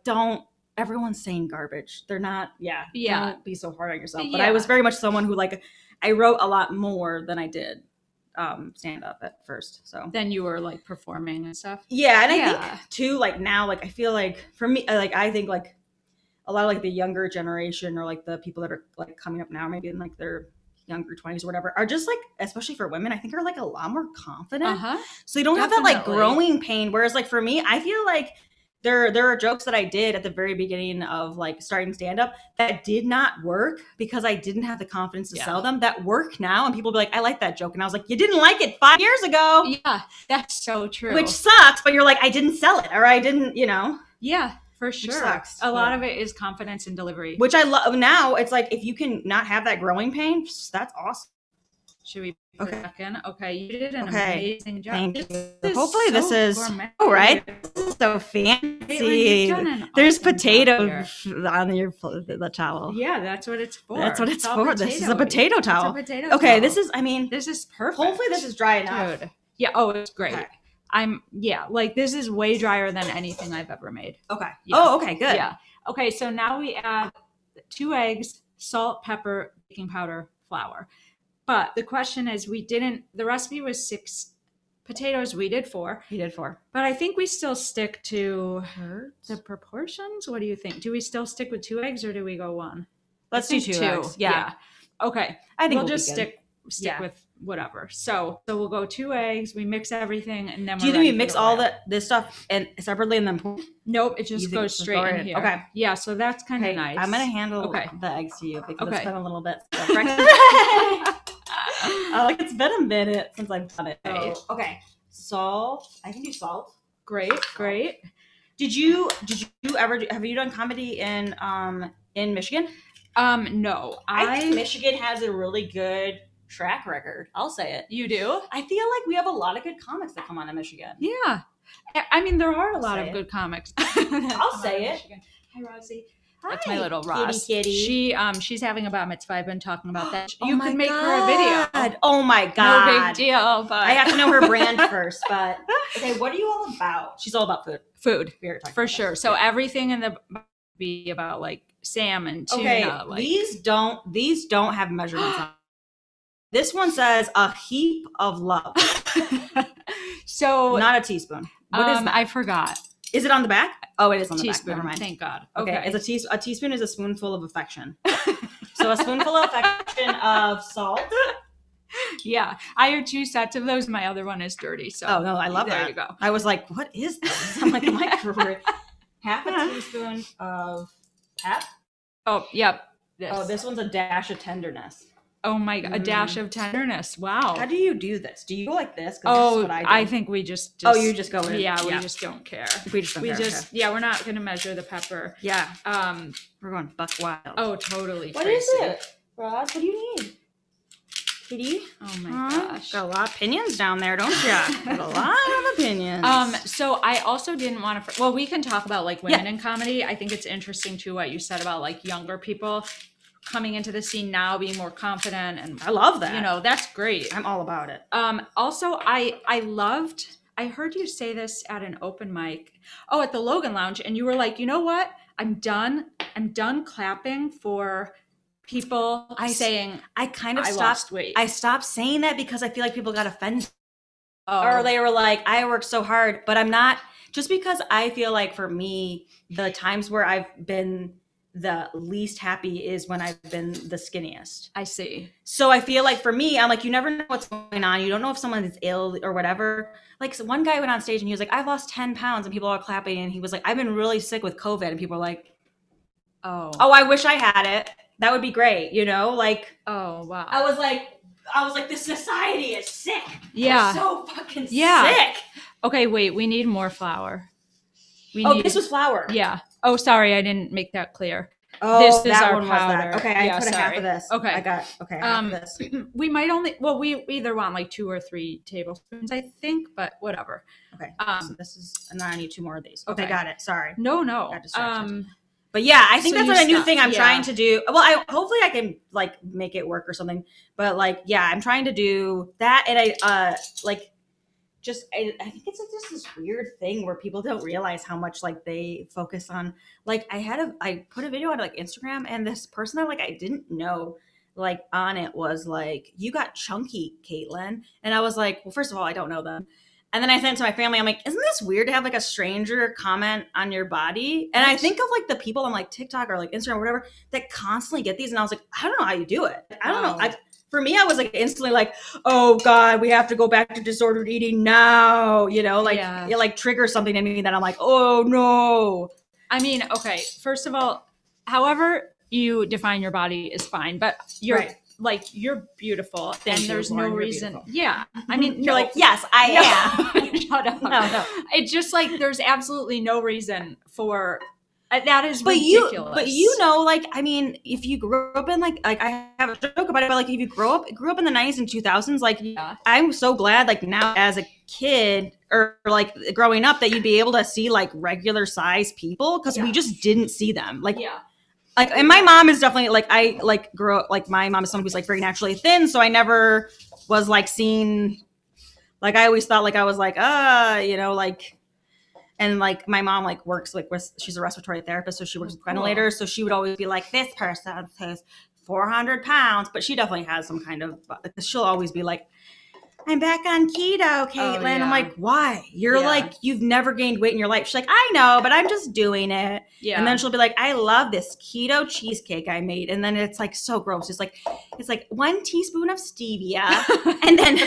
everyone's saying garbage. They're not. Yeah. Yeah. Don't be so hard on yourself. But yeah. I was very much someone who like, I wrote a lot more than I did stand up at first. So then you were like performing and stuff. Yeah. And I think too, like now, like I feel like for me, like I think like a lot of like the younger generation or like the people that are like coming up now, maybe in like their younger 20s or whatever, are just like, especially for women, I think are like a lot more confident. So you don't have that like growing pain. Whereas like for me, I feel like there are jokes that I did at the very beginning of like starting stand up that did not work because I didn't have the confidence to sell them that work now. And people be like, I like that joke. And I was like, you didn't like it 5 years ago. Yeah. That's so true. Which sucks. But you're like, I didn't sell it or I didn't, you know? Yeah, for sure. Which sucks. A lot of it is confidence in delivery. Which I love now. It's like, if you can not have that growing pain, that's awesome. Should we put it back in? Okay, you did an amazing job. Thank you. Hopefully so this is gourmet. All right. This is so fancy. There's awesome potato on your the towel. Yeah, that's what it's for. That's what it's for. Potato-y. This is a potato towel. It's a potato towel. This is, I mean, this is perfect. Hopefully this is dry enough. Dude. Yeah, oh, it's great. Okay. Like this is way drier than anything I've ever made. Okay. Yeah. Oh, okay, good. Yeah. Okay, so now we add 2 eggs, salt, pepper, baking powder, flour. But the question is, the recipe was 6 potatoes. We did 4. You did 4. But I think we still stick to the proportions. What do you think? Do we still stick with 2 eggs or do we go 1? Let's do 2. Yeah. Okay. I think we'll just stick with whatever. So we'll go 2 eggs. We mix everything, and then do you think we mix all this stuff and separately and then pour? Nope, it just goes straight in here. Okay, yeah. So that's kind of nice. I'm gonna handle the eggs to you because it's been a little bit. Like it's been a minute since I've done it. So, okay, salt. I can do salt. Great. Did you ever have you done comedy in Michigan? No, I think Michigan has a really good track record. I'll say it. You do? I feel like we have a lot of good comics that come out of Michigan. Yeah. I mean, there are a lot of good comics. I'll say it. Hi, Rosie. That's my little Ross. Kitty. She's having a bat mitzvah. I've been talking about that. You could make her a video. Oh my god! No big deal. But I have to know her brand first. But okay, what are you all about? She's all about food. Food, for sure. So everything in the be about like salmon, tuna. Okay, these don't have measurements on. This one says a heap of love. So not a teaspoon. What is that? I forgot. Is it on the back? Oh, it is on the teaspoon. Back. Never mind. Thank God. Okay. It's a teaspoon is a spoonful of affection. So a spoonful of affection of salt. Yeah. I have 2 sets of those. My other one is dirty. So oh no, I love that. There you go. I was like, what is this? I'm like, am I correct? Half a teaspoon of pep. Oh, yep. This one's a dash of tenderness. Oh my God, a dash of tenderness. Wow. How do you do this? Do you go like this? Oh, what I do. I think we just you just go in. Yeah, we just don't care. We just don't care. Yeah, we're not going to measure the pepper. Yeah. We're going buck wild. Oh, totally. What is it, Ross? What do you need? Kitty? Oh my gosh. Got a lot of opinions down there, don't you? Got a lot of opinions. So I also didn't want to, we can talk about like women in comedy. I think it's interesting too what you said about like younger people coming into the scene now, being more confident, and I love that. You know, that's great. I'm all about it. Also, I heard you say this at an open mic. Oh, at the Logan Lounge, and you were like, you know what? I'm done clapping for people saying I kind of lost weight. I stopped saying that because I feel like people got offended. Oh. Or they were like, I worked so hard, but I'm not. Just because I feel like for me, the times where I've been the least happy is when I've been the skinniest. I see. So I feel like for me, I'm like, you never know what's going on. You don't know if someone is ill or whatever. Like so one guy went on stage and he was like, I've lost 10 pounds and people are clapping. And he was like, I've been really sick with COVID. And people are like, oh, I wish I had it. That would be great. You know, like, oh, wow. I was like, this society is sick. Yeah. We're so fucking sick. Okay. Wait, we need more flour. This was flour. Yeah. Oh, sorry, I didn't make that clear. Oh, this is our one powder. Was that. Okay, I put half of this. Okay, half of this. We might we either want like 2 or 3 tablespoons, I think, but whatever. Okay, so this is, and then I need 2 more of these. Okay, got it. Sorry. No. Got distracted. But yeah, I think that's a new thing I'm trying to do. Well, hopefully I can like make it work or something. But like, yeah, I'm trying to do that, and I think it's just this weird thing where people don't realize how much like they focus on. Like I put a video on like Instagram, and this person that like I didn't know like on it was like, you got chunky, Caitlin. And I was like, well, first of all, I don't know them. And then I sent it to my family. I'm like, isn't this weird to have like a stranger comment on your body? And I think of like the people on like TikTok or like Instagram or whatever that constantly get these. And I was like, I don't know how you do it. I don't know. For me, I was like instantly like, oh God, we have to go back to disordered eating now. You know, like it like triggers something in me that I'm like, oh no. I mean, okay. First of all, however you define your body is fine, but you're like, you're beautiful. Thank and there's you, Lauren, no reason. Beautiful. Yeah. I mean, you're like, yes, I am. Shut up. No. It's just like, there's absolutely no reason for That is ridiculous. But you know, like, I mean, if you grew up in like I have a joke about it, but like if you grew up in the 90s and 2000s, like, yeah. I'm so glad, like, now as a kid or like growing up, that you'd be able to see like regular size people, because yeah. we just didn't see them. Like, yeah. Like, and my mom is definitely like, I like grew up, like my mom is someone who's like very naturally thin, so I never was like seen, like I always thought like I was like, you know, like. And like my mom like works like with, she's a respiratory therapist, so she works with ventilators. So she would always be like, this person says 400 pounds, but she definitely has some kind of, she'll always be like, I'm back on keto, Caitlin. Oh, yeah. I'm like, why? You're yeah. like, you've never gained weight in your life. She's like, I know, but I'm just doing it. Yeah. And then she'll be like, I love this keto cheesecake I made. And then it's like so gross. It's like 1 teaspoon of stevia and then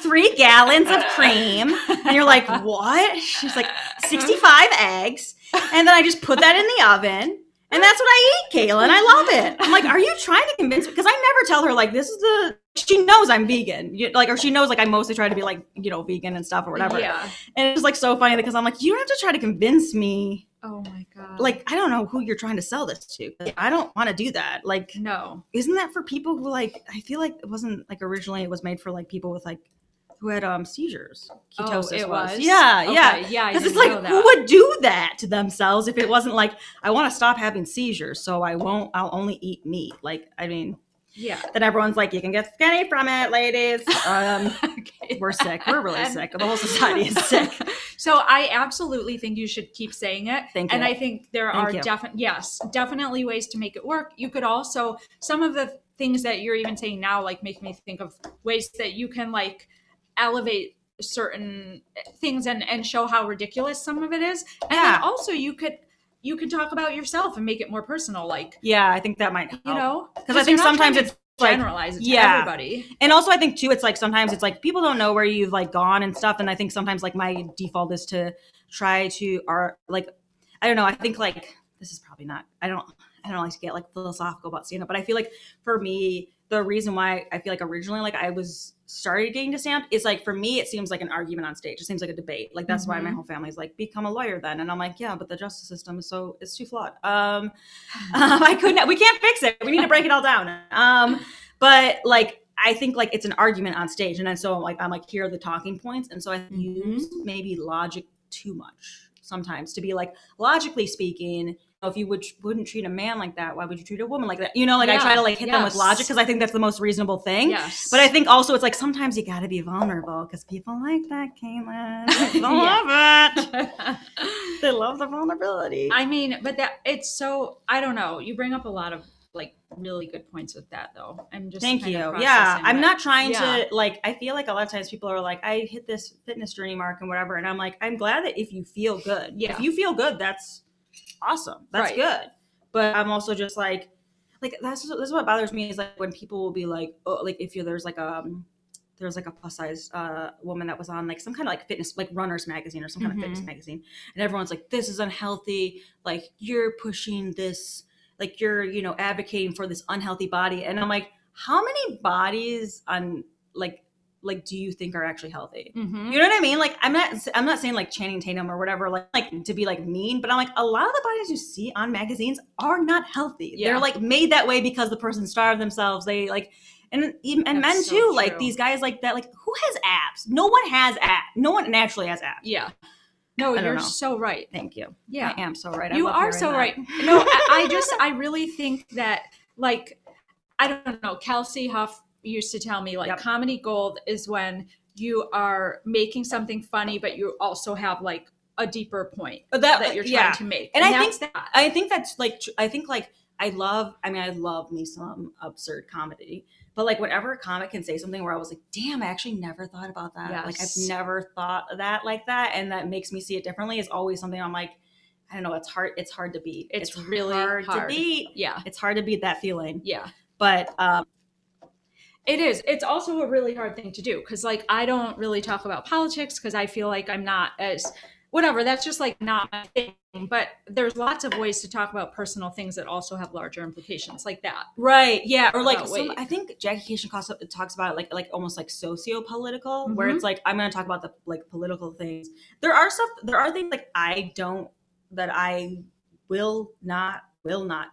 3 gallons of cream. And you're like, what? She's like, 65 eggs. And then I just put that in the oven. And that's what I eat, Caitlin. I love it. I'm like, are you trying to convince me? Because I never tell her, like, this is the, she knows I'm vegan. Like, or she knows, like, I mostly try to be, like, you know, vegan and stuff or whatever. Yeah. And it's, like, so funny because I'm like, you don't have to try to convince me. Oh, my God. Like, I don't know who you're trying to sell this to. I don't want to do that. Like, no. Isn't that for people who, like, I feel like it wasn't, like, originally it was made for, like, people with, like, who had seizures. Ketosis was. Yeah, okay. Yeah. Yeah, I didn't it's like, know that. Who would do that to themselves if it wasn't like, I want to stop having seizures, so I'll only eat meat. Like, I mean, yeah. Then everyone's like, you can get skinny from it, ladies. Okay. We're sick. We're really sick. The whole society is sick. So I absolutely think you should keep saying it. Thank you. And I think there are definitely ways to make it work. You could also, some of the things that you're even saying now, like, make me think of ways that you can, like, elevate certain things and show how ridiculous some of it is. And then also you could talk about yourself and make it more personal. Like, yeah, I think that might help. You know, because I think sometimes it's like generalize it to everybody. And also I think too, it's like, sometimes it's like people don't know where you've like gone and stuff. And I think sometimes like my default is to try to, or like, I don't know. I think like, this is probably not, I don't like to get like philosophical about stand up, but I feel like for me, the reason why I feel like originally, like I was started getting to stand up is like, for me, it seems like an argument on stage. It seems like a debate. Like, that's why my whole family's like, become a lawyer then. And I'm like, yeah, but the justice system is so, it's too flawed. We can't fix it. We need to break it all down. But like, I think like it's an argument on stage. And then so I'm like, here are the talking points. And so I use maybe logic too much sometimes to be like, logically speaking, if you wouldn't treat a man like that, why would you treat a woman like that? You know, like I try to like hit them with logic because I think that's the most reasonable thing. Yes. But I think also it's like sometimes you got to be vulnerable because people like that, Caitlin. They love it. They love the vulnerability. I mean, but that it's so, I don't know. You bring up a lot of like really good points with that though. I'm just thank you. Yeah. I'm not trying to like, I feel like a lot of times people are like, I hit this fitness journey mark and whatever. And I'm like, I'm glad that if you feel good, if you feel good, that's awesome. That's good. But I'm also just like that's what bothers me is like when people will be like, oh, like if you there's like a plus size woman that was on like some kind of like fitness, like Runner's magazine or some kind of fitness magazine, and everyone's like, this is unhealthy. Like you're pushing this, like you're, you know, advocating for this unhealthy body, and I'm like, how many bodies on like do you think are actually healthy? You know what I mean? Like I'm not saying like Channing Tatum or whatever, like to be like mean, but I'm like, a lot of the bodies you see on magazines are not healthy. Yeah. They're like made that way because the person starved themselves. They like, and men so too, true. Like these guys like that, like who has abs? No one has abs. No one naturally has abs. Yeah. No, you're so right. Thank you. Yeah. I am so right. You are so right. No, I really think that like, I don't know, Kelsey Huff used to tell me like comedy gold is when you are making something funny, but you also have like a deeper point that you're trying to make. And I think I love me some absurd comedy, but like whenever a comic can say something where I was like, damn, I actually never thought about that. Yes. Like I've never thought of that like that. And that makes me see it differently is always something I'm like, I don't know. It's hard to beat. It's really hard to beat. Yeah. It's hard to beat that feeling. Yeah. But, it is. It's also a really hard thing to do because, like, I don't really talk about politics because I feel like I'm not as whatever. That's just like not my thing. But there's lots of ways to talk about personal things that also have larger implications, like that. Right. Yeah. Or like, I think Jackie Kashian talks about it like almost like socio-political, where it's like I'm going to talk about the like political things. There are things like I don't that I will not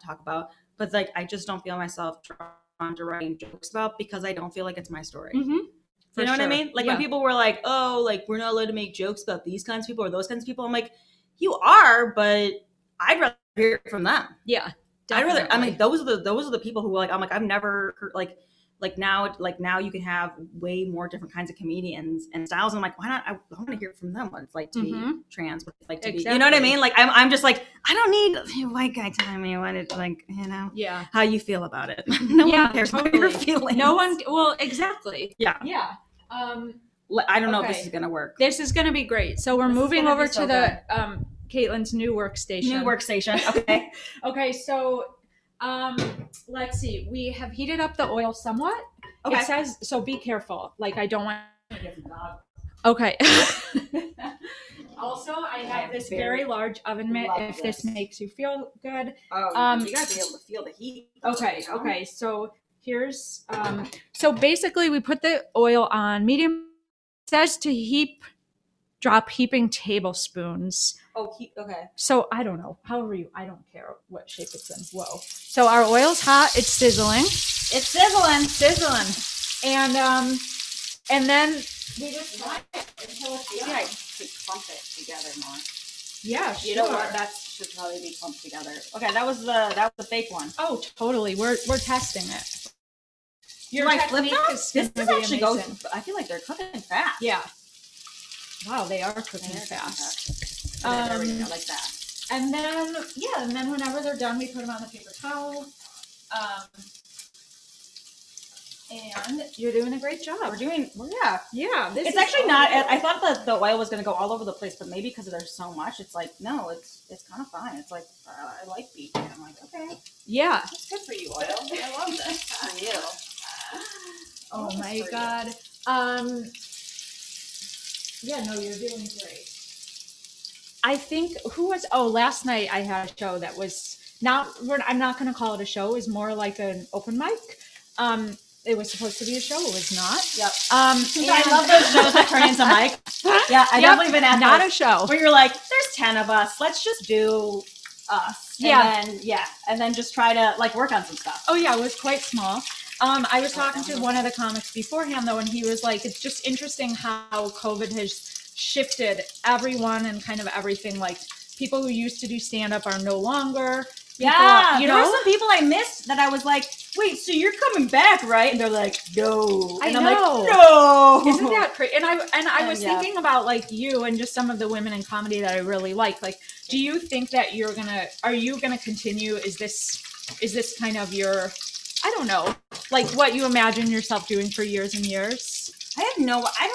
talk about, but like I just don't feel myself drawn to writing jokes about because I don't feel like it's my story. Mm-hmm. You know what I mean? Like when people were like, oh, like we're not allowed to make jokes about these kinds of people or those kinds of people. I'm like, you are, but I'd rather hear it from them. Yeah. Definitely. I mean, those are the people who like, I'm like, I've never heard, like now you can have way more different kinds of comedians and styles. I'm like, why not? I want to hear from them what it's like to mm-hmm. be trans, what it's like to be, you know what I mean? Like, I'm just like, I don't need a white guy telling me what it's like, you know, how you feel about it. No one cares what you're feeling. No one. Well, exactly. Yeah. Yeah. I don't know if this is going to work. This is going to be great. So we're moving over to the, Caitlin's new workstation. Okay. Okay. So, let's see. We have heated up the oil somewhat. Okay. It says, so be careful. Like, I don't want to get the dog. Okay. Also, I have this very large oven mitt if this makes you feel good. Oh, you gotta be able to feel the heat. Okay. Okay. So here's, so basically we put the oil on medium. It says to drop heaping tablespoons. Oh, okay. So I don't know. However I don't care what shape it's in. Whoa. So our oil's hot. It's sizzling. And then we just fry it until it's done. Yeah, I should clump it together more. Yeah, sure. You know what? That should probably be clumped together. Okay, that was the fake one. Oh, totally. We're testing it. Your technique is going to be amazing. I feel like they're cooking fast. Yeah. Wow, they are cooking fast. There we go, like that. And then whenever they're done, we put them on the paper towel. And you're doing a great job. Yeah. It's actually not. I thought that the oil was going to go all over the place, but maybe because there's so much, it's like no, it's kind of fine. It's like I like beef. And I'm like okay. Yeah. It's good for you, oil. I love this for you. Oh my god. Yeah, no, you're doing great. I think last night I had a show that was I'm not going to call it a show. It was more like an open mic. It was supposed to be a show. It was not. Yep. I love those shows that turn into mic. Yeah, I definitely been at not those, a show where you're like, there's 10 of us. Let's just do us. Yeah. And then just try to like work on some stuff. Oh yeah, it was quite small. I was talking to one of the comics beforehand, though, and he was like, it's just interesting how COVID has shifted everyone and kind of everything. Like, people who used to do stand-up are no longer. Yeah, there were some people I missed that I was like, wait, so you're coming back, right? And they're like, no. And I'm like, no. Isn't that crazy? And I was thinking about, like, you and just some of the women in comedy that I really like. Like, do you think that are you going to continue? Is this kind of your... I don't know, like what you imagine yourself doing for years and years. I don't know. I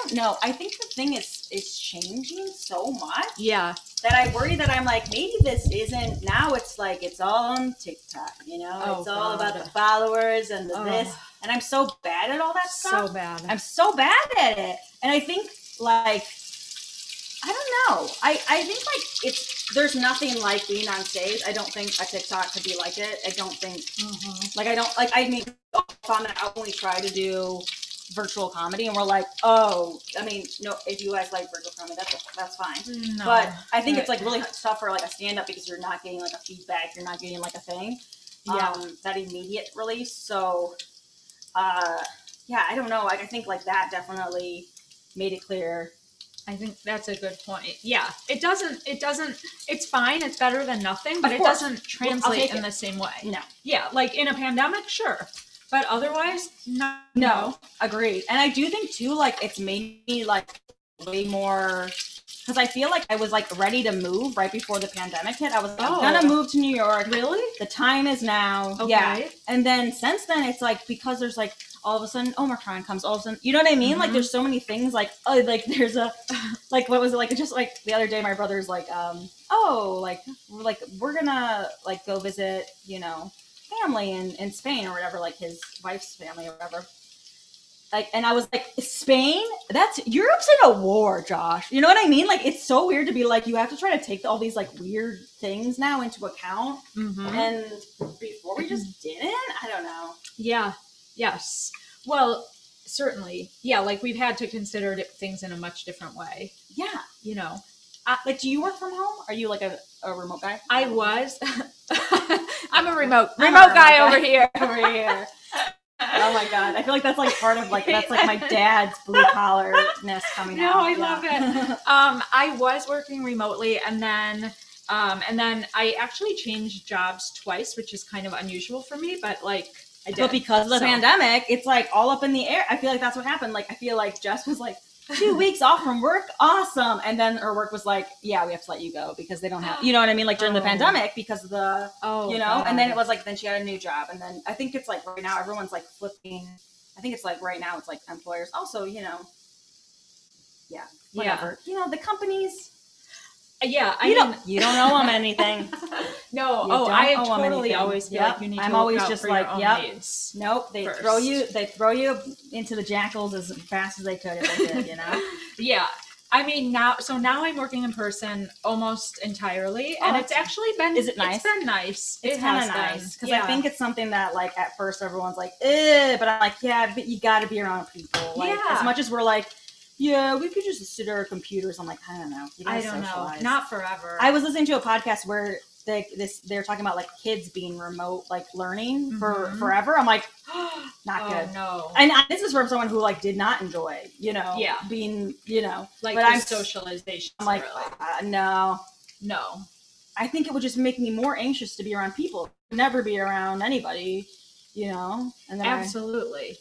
think the thing is changing so much. Yeah. That I worry that I'm like, maybe this isn't, now it's like, it's all on TikTok, you know, it's all about the followers and the this. And I'm so bad at all that stuff. I'm so bad at it. And I think like, I don't know. I think like there's nothing like being on stage. I don't think a TikTok could be like it. I don't think found that out when we tried to do virtual comedy and we're like, no, if you guys like virtual comedy, that's fine. No. But I think it's like really tough for like a stand up because you're not getting like a feedback. You're not getting like a thing, that immediate release. So, I don't know. Like, I think like that definitely made it clear. I think that's a good point. Yeah. It doesn't, it's fine. It's better than nothing, but it doesn't translate in the same way. No. Yeah. Like in a pandemic, sure. But otherwise, no. Agreed. And I do think too, like it's made me like way more, cause I feel like I was like ready to move right before the pandemic hit. I was like, I'm gonna move to New York. Really? The time is now. Okay. Yeah. And then since then it's like, because there's like, all of a sudden Omicron comes, all of a sudden, you know what I mean? Mm-hmm. Like there's so many things like, there's a, like, what was it? Like, just like the other day, my brother's like, we're gonna like go visit, you know, family in Spain or whatever, like his wife's family or whatever. Like, and I was like, Spain, Europe's in a war, Josh. You know what I mean? Like, it's so weird to be like, you have to try to take all these like weird things now into account. Mm-hmm. And before we just didn't, I don't know. Yeah. Yes. Well, certainly. Yeah. Like we've had to consider things in a much different way. Yeah. You know, Like, do you work from home? Are you like a remote guy? I was. I'm a remote guy over here. Over here. Oh my God. I feel like that's like part of like, that's like my dad's blue collarness coming out. No, I love it. I was working remotely and then I actually changed jobs twice, which is kind of unusual for me, but like, I did. But because of the pandemic, it's like all up in the air. I feel like that's what happened. Like, I feel like Jess was like, 2 weeks off from work. Awesome. And then her work was like, yeah, we have to let you go because they don't have, you know what I mean? Like during the pandemic because of the, you know, God. And then it was like, then she got a new job. And then I think it's like right now, everyone's like flipping. I think it's like right now it's like employers also, you know, yeah, whatever, you know, the companies. Yeah. You don't owe them anything. No. I always feel like you need to look out for your own needs first. They throw you into the jackals as fast as they could if they did, you know? Yeah. I mean, now I'm working in person almost entirely and it's actually been, is it nice? It's been nice. It's kind of nice. Cause I think it's something that like at first everyone's like, but I'm like, yeah, but you gotta be around people. Like as much as we're like, yeah, we could just sit at our computers. I'm like, I don't know. I don't know. Not forever. I was listening to a podcast where they're talking about like kids being remote, like learning for forever. I'm like, not good. No. And this is from someone who like did not enjoy, you know, being, you know, like socialization. I'm like, really. No. I think it would just make me more anxious to be around people. Never be around anybody, you know. And then absolutely.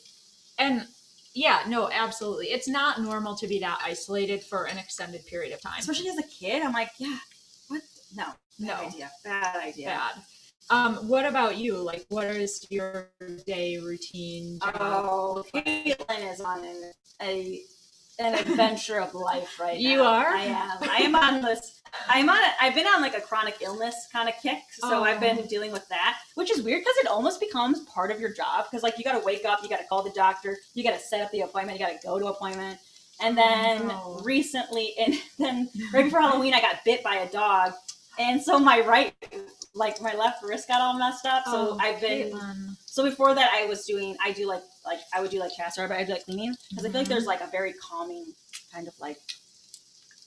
Yeah, no, absolutely. It's not normal to be that isolated for an extended period of time. Especially as a kid. I'm like, yeah, what? No, bad idea. Bad. What about you? Like, what is your day routine? Oh, Caitlin is on an adventure of life right now. You are? I am on this. I've been on like a chronic illness kind of kick. So I've been dealing with that, which is weird because it almost becomes part of your job. Cause like you got to wake up, you got to call the doctor, you got to set up the appointment, you got to go to appointment. And then recently, right before Halloween, I got bit by a dog. And so my left wrist got all messed up. So so before that I was doing, I would do chastity, but I do like cleaning. Cause I feel like there's like a very calming kind of like,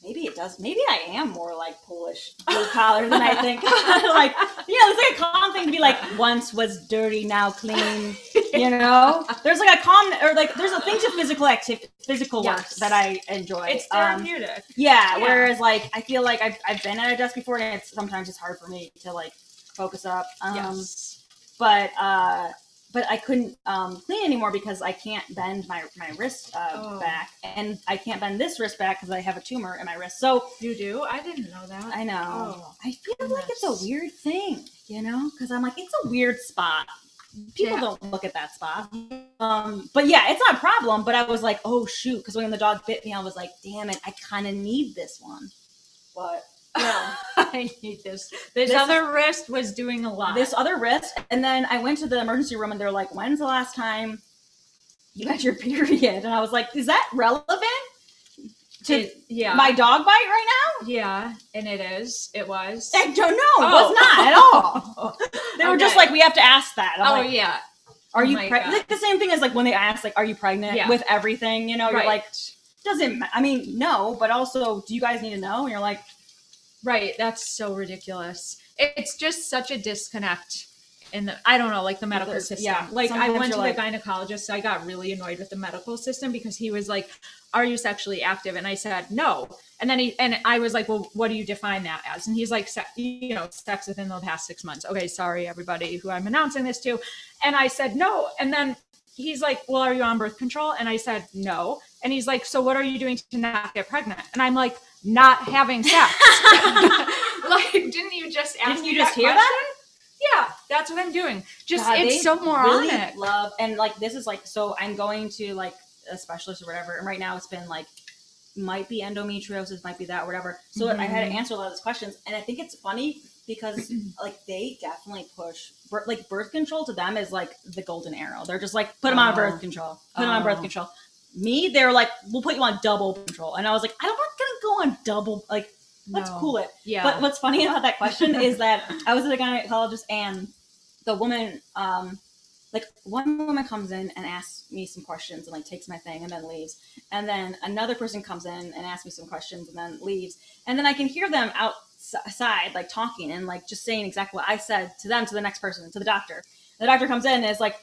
maybe it does. Maybe I am more like Polish blue collar than I think. Like, you know, it's like a calm thing to be like, once was dirty, now clean. You know, there's like a calm, or like there's a thing to physical work that I enjoy. It's therapeutic. Yeah. Whereas like I feel like I've been at a desk before, and sometimes it's hard for me to like focus up. But I couldn't clean anymore because I can't bend my wrist back, and I can't bend this wrist back because I have a tumor in my wrist. So you do? I didn't know that. I know. Oh, I feel like it's a weird thing, you know, because I'm like, it's a weird spot. People don't look at that spot. But yeah, it's not a problem. But I was like, oh shoot, because when the dog bit me, I was like, damn it, I kind of need this one. But no, I need this. This other wrist was doing a lot. This other wrist. And then I went to the emergency room and they're like, when's the last time you had your period? And I was like, is that relevant to my dog bite right now? Yeah. And it is. It was. I don't know. Oh. It was not at all. They were just like, we have to ask that. I'm like, yeah. Are you pregnant? Like the same thing as like when they ask, like, are you pregnant with everything? You know, you're like, doesn't, I mean, no, but also do you guys need to know? And you're like, right. That's so ridiculous. It's just such a disconnect in the, I don't know, like the medical system. Yeah. Like sometimes I went to the gynecologist. So I got really annoyed with the medical system because he was like, are you sexually active? And I said, no. And then I was like, well, what do you define that as? And he's like, you know, sex within the past 6 months. Okay. Sorry, everybody who I'm announcing this to. And I said, no. And then he's like, well, are you on birth control? And I said, no. And he's like, so what are you doing to not get pregnant? And I'm like, not having sex. Like, didn't you just ask me that question? Yeah, that's what I'm doing. Just, God, it's so moronic. Really love, and like, this is like, so I'm going to like a specialist or whatever. And right now it's been like, might be endometriosis, might be that or whatever. So I had to answer a lot of those questions. And I think it's funny because like, they definitely push like birth control to them is like the golden arrow. They're just like, put them on birth control, put them on birth control. Me, they were like, we'll put you on double control. And I was like, I'm not going to go on double. Like, let's cool it. Yeah. But what's funny about that question is that I was at a gynecologist and the woman, like one woman comes in and asks me some questions and like takes my thing and then leaves. And then another person comes in and asks me some questions and then leaves. And then I can hear them outside, like talking and like just saying exactly what I said to them, to the next person, to the doctor. The doctor comes in and is like,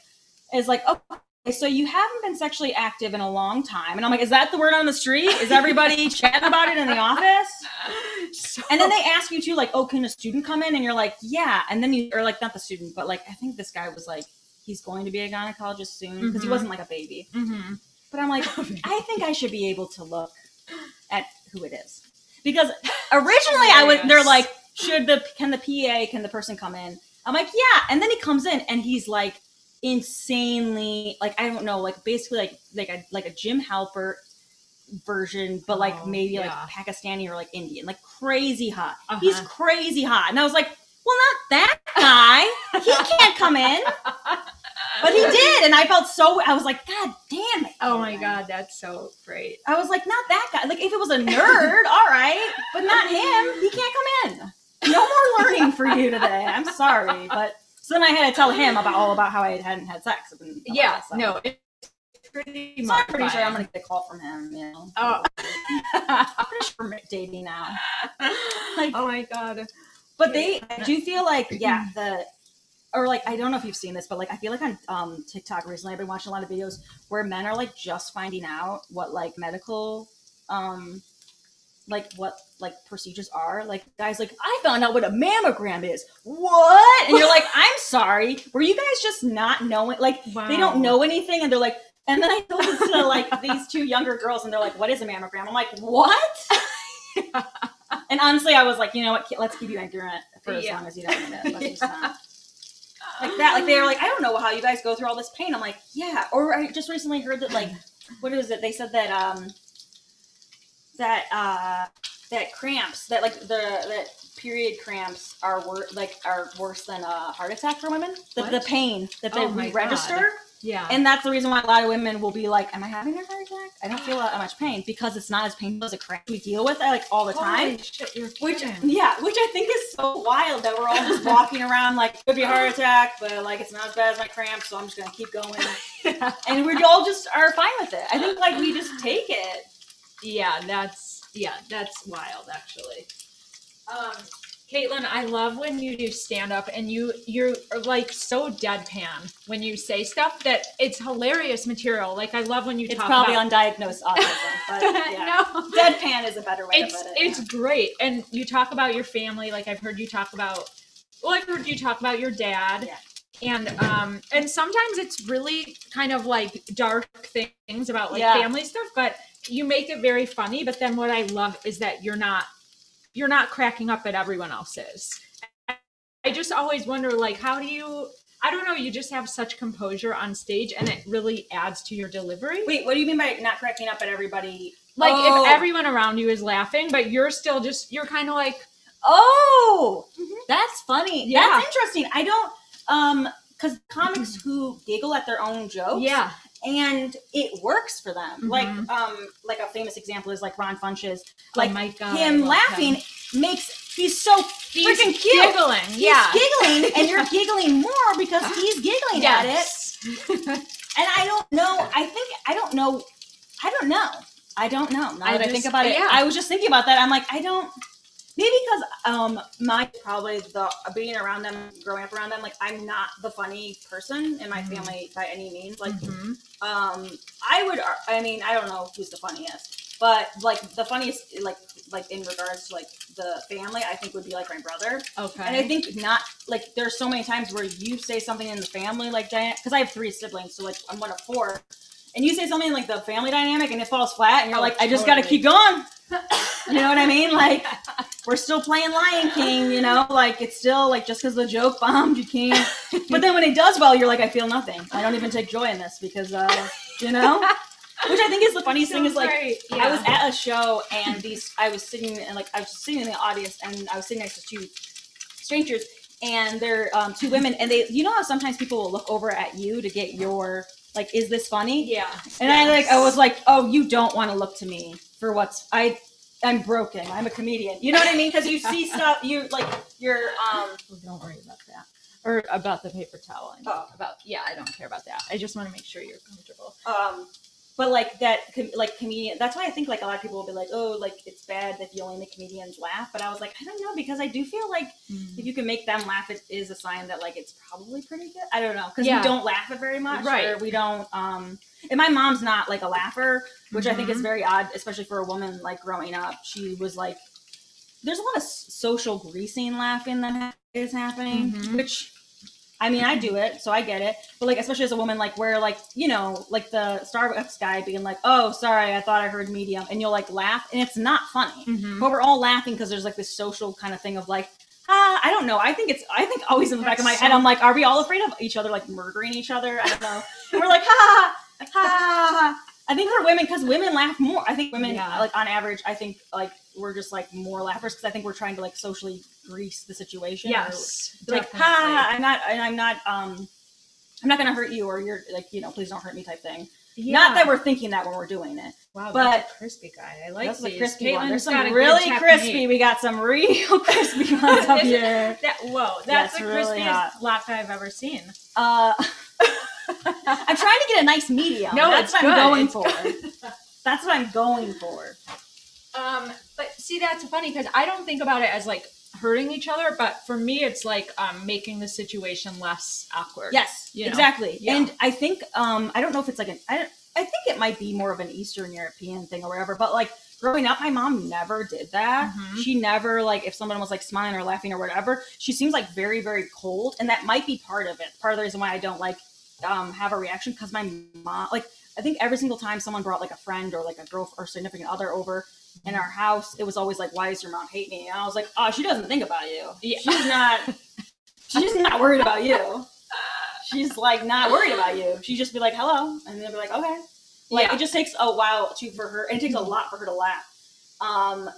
oh, okay, so you haven't been sexually active in a long time. And I'm like, is that the word on the street? Is everybody chatting about it in the office? So, and then they ask you too, like, oh, can a student come in? And you're like, yeah. And then you are like, not the student, but like, I think this guy was like, he's going to be a gynecologist soon because he wasn't like a baby. Mm-hmm. But I'm like, I think I should be able to look at who it is. Because originally I would, they're like, can the person come in? I'm like, yeah. And then he comes in and he's like insanely, like, I don't know, like basically like a Jim Halpert version, but like like Pakistani or like Indian, like crazy hot. Uh-huh. He's crazy hot. And I was like, well, not that guy. He can't come in. But he did. And I felt so, I was like, God damn it. Oh my God, that's so great. I was like, not that guy. Like if it was a nerd, all right, but not him. He can't come in. No more learning for you today. I'm sorry. But so then I had to tell him about how I hadn't had sex. Yeah, that, so. No. It's pretty much. So I'm pretty sure I'm going to get a call from him. You know? Oh. I'm pretty sure we're dating now. Like, oh my God. But I do feel like, I don't know if you've seen this, but like, I feel like on TikTok recently, I've been watching a lot of videos where men are like just finding out what like medical, like what like procedures are. Like guys, like I found out what a mammogram is. What? And you're like, I'm sorry. Were you guys just not knowing? Like They don't know anything. And they're like, and then I told this to like these two younger girls and they're like, what is a mammogram? I'm like, what? Yeah. And honestly, I was like, you know what? Let's keep you ignorant for as long as you don't know. Let's just not. Like that. Like they were like, I don't know how you guys go through all this pain. I'm like, yeah. Or I just recently heard that like, what is it? They said that, that cramps, that like that period cramps are worse than a heart attack for women. The pain that they re-register. Yeah. And that's the reason why a lot of women will be like, am I having a heart attack? I don't feel that much pain because it's not as painful as a cramp we deal with like all the time. Shit, you're kidding. Which I think is so wild that we're all just walking around like, could be a heart attack, but like it's not as bad as my cramp, so I'm just going to keep going. And we all just are fine with it. I think like we just take it. That's wild actually. Caitlin, I love when you do stand-up and you're like so deadpan when you say stuff that it's hilarious material. Like I love when you talk about... It's probably undiagnosed autism, but yeah. No. Deadpan is a better way to put it. It's great. And you talk about your family. Like I've heard you talk about your dad. Yeah. And sometimes it's really kind of like dark things about like family stuff, but you make it very funny. But then what I love is that you're not cracking up at everyone else's. I just always wonder, like, how do you, I don't know, you just have such composure on stage and it really adds to your delivery. Wait, what do you mean by not cracking up at everybody? Like if everyone around you is laughing, but you're still just, you're kind of like, oh, that's funny. Yeah. That's interesting. I don't, cause comics who giggle at their own jokes. Yeah. And it works for them. Mm-hmm. Like a famous example is like Ron Funches. Like oh my God, him laughing he's so freaking cute. Giggling. He's giggling and you're giggling more because he's giggling at it. And I don't know. Now that I think about it, I was just thinking about that. I'm like, maybe because being around them, growing up around them, like I'm not the funny person in my family by any means. Like, I don't know who's the funniest, but like the funniest, like in regards to like the family, I think would be like my brother. Okay. And I think not like there's so many times where you say something in the family, like Diana, because I have three siblings, so like I'm one of four, and you say something like the family dynamic, and it falls flat, and you're like, I just gotta keep going. You know what I mean? Like we're still playing Lion King, you know, like it's still like just because the joke bombed, you can't. But then when it does well, you're like, I feel nothing. I don't even take joy in this because, you know, which I think is the funniest thing is like I was at a show and I was sitting in the audience and I was sitting next to two strangers and they're two women and they, you know how sometimes people will look over at you to get your like, is this funny? Yeah. And I was like, oh, you don't want to look to me for I'm broken. I'm a comedian. You know what I mean? Because you see stuff, you're don't worry about that. Or about the paper towel. I don't care about that. I just want to make sure you're comfortable. But like that, like comedian, that's why I think like a lot of people will be like, oh, like it's bad that you only make comedians laugh. But I was like, I don't know, because I do feel like if you can make them laugh, it is a sign that like, it's probably pretty good. I don't know. Cause we don't laugh at very much. Right. Or we don't, and my mom's not like a laugher, which I think is very odd, especially for a woman, like growing up, she was like, there's a lot of social greasing laughing that is happening, which I mean, I do it, so I get it. But like, especially as a woman, like where like, you know, like the Starbucks guy being like, oh, sorry, I thought I heard medium. And you'll like laugh and it's not funny, but we're all laughing because there's like this social kind of thing of like, I don't know. I think always in the back of my head, I'm like, are we all afraid of each other? Like murdering each other? I don't know. And we're like, ha, ha, ha. I think for women, because women laugh more. I think women, like on average, I think like we're just like more laughers because I think we're trying to like socially grease the situation. Yes, or, like ha, I'm not gonna hurt you, or you're like, you know, please don't hurt me type thing. Yeah. Not that we're thinking that when we're doing it. Wow, but that's a crispy guy. I like the crispy Caitlin's one. There's some really crispy. We got some real crispy ones up here. That's the really crispiest latke I've ever seen. I'm trying to get a nice medium. No, that's what I'm going for. That's what I'm going for. But see, that's funny because I don't think about it as like hurting each other, but for me, it's like making the situation less awkward. Yes, exactly. Yeah. And I think I don't know if it's like I think it might be more of an Eastern European thing or whatever. But like growing up, my mom never did that. She never like if someone was like smiling or laughing or whatever, she seems like very, very cold, and that might be part of it. Part of the reason why I don't like have a reaction because my mom, like I think every single time someone brought like a friend or like a girl or significant other over in our house, it was always like, why does your mom hate me? And I was like, oh, she doesn't think about you. Yeah. She's not worried about you. She's like not worried about you. She'd just be like, hello. And they'd be like, okay. Like it just takes a while it takes a lot for her to laugh.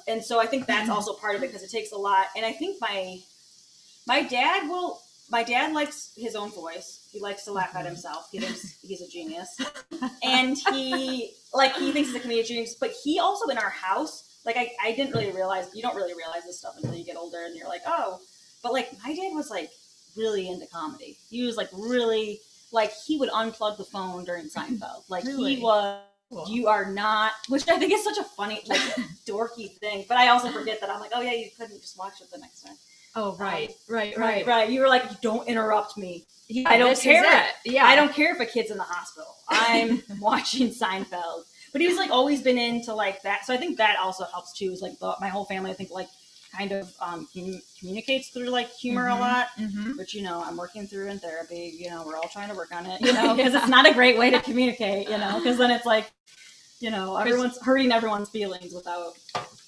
And so I think that's also part of it because it takes a lot. And I think my dad likes his own voice. He likes to laugh at himself. He thinks he's a genius. And he thinks he's a comedian genius, but he also in our house, like I didn't really realize, you don't really realize this stuff until you get older and you're like, oh, but like my dad was like really into comedy. He was like really, like he would unplug the phone during Seinfeld. Like really? He was, cool. You are not, which I think is such a funny, like dorky thing. But I also forget that I'm like, oh yeah, you couldn't just watch it the next time. Oh, right. You were like, don't interrupt me. Yeah, I don't care. Yeah. I don't care if a kid's in the hospital. I'm watching Seinfeld. But he's like always been into like that. So I think that also helps too, is like my whole family, I think like kind of communicates through like humor a lot, which, you know, I'm working through in therapy, you know, we're all trying to work on it, you know, because it's not a great way to communicate, you know, because then it's like, you know, everyone's hurting everyone's feelings without,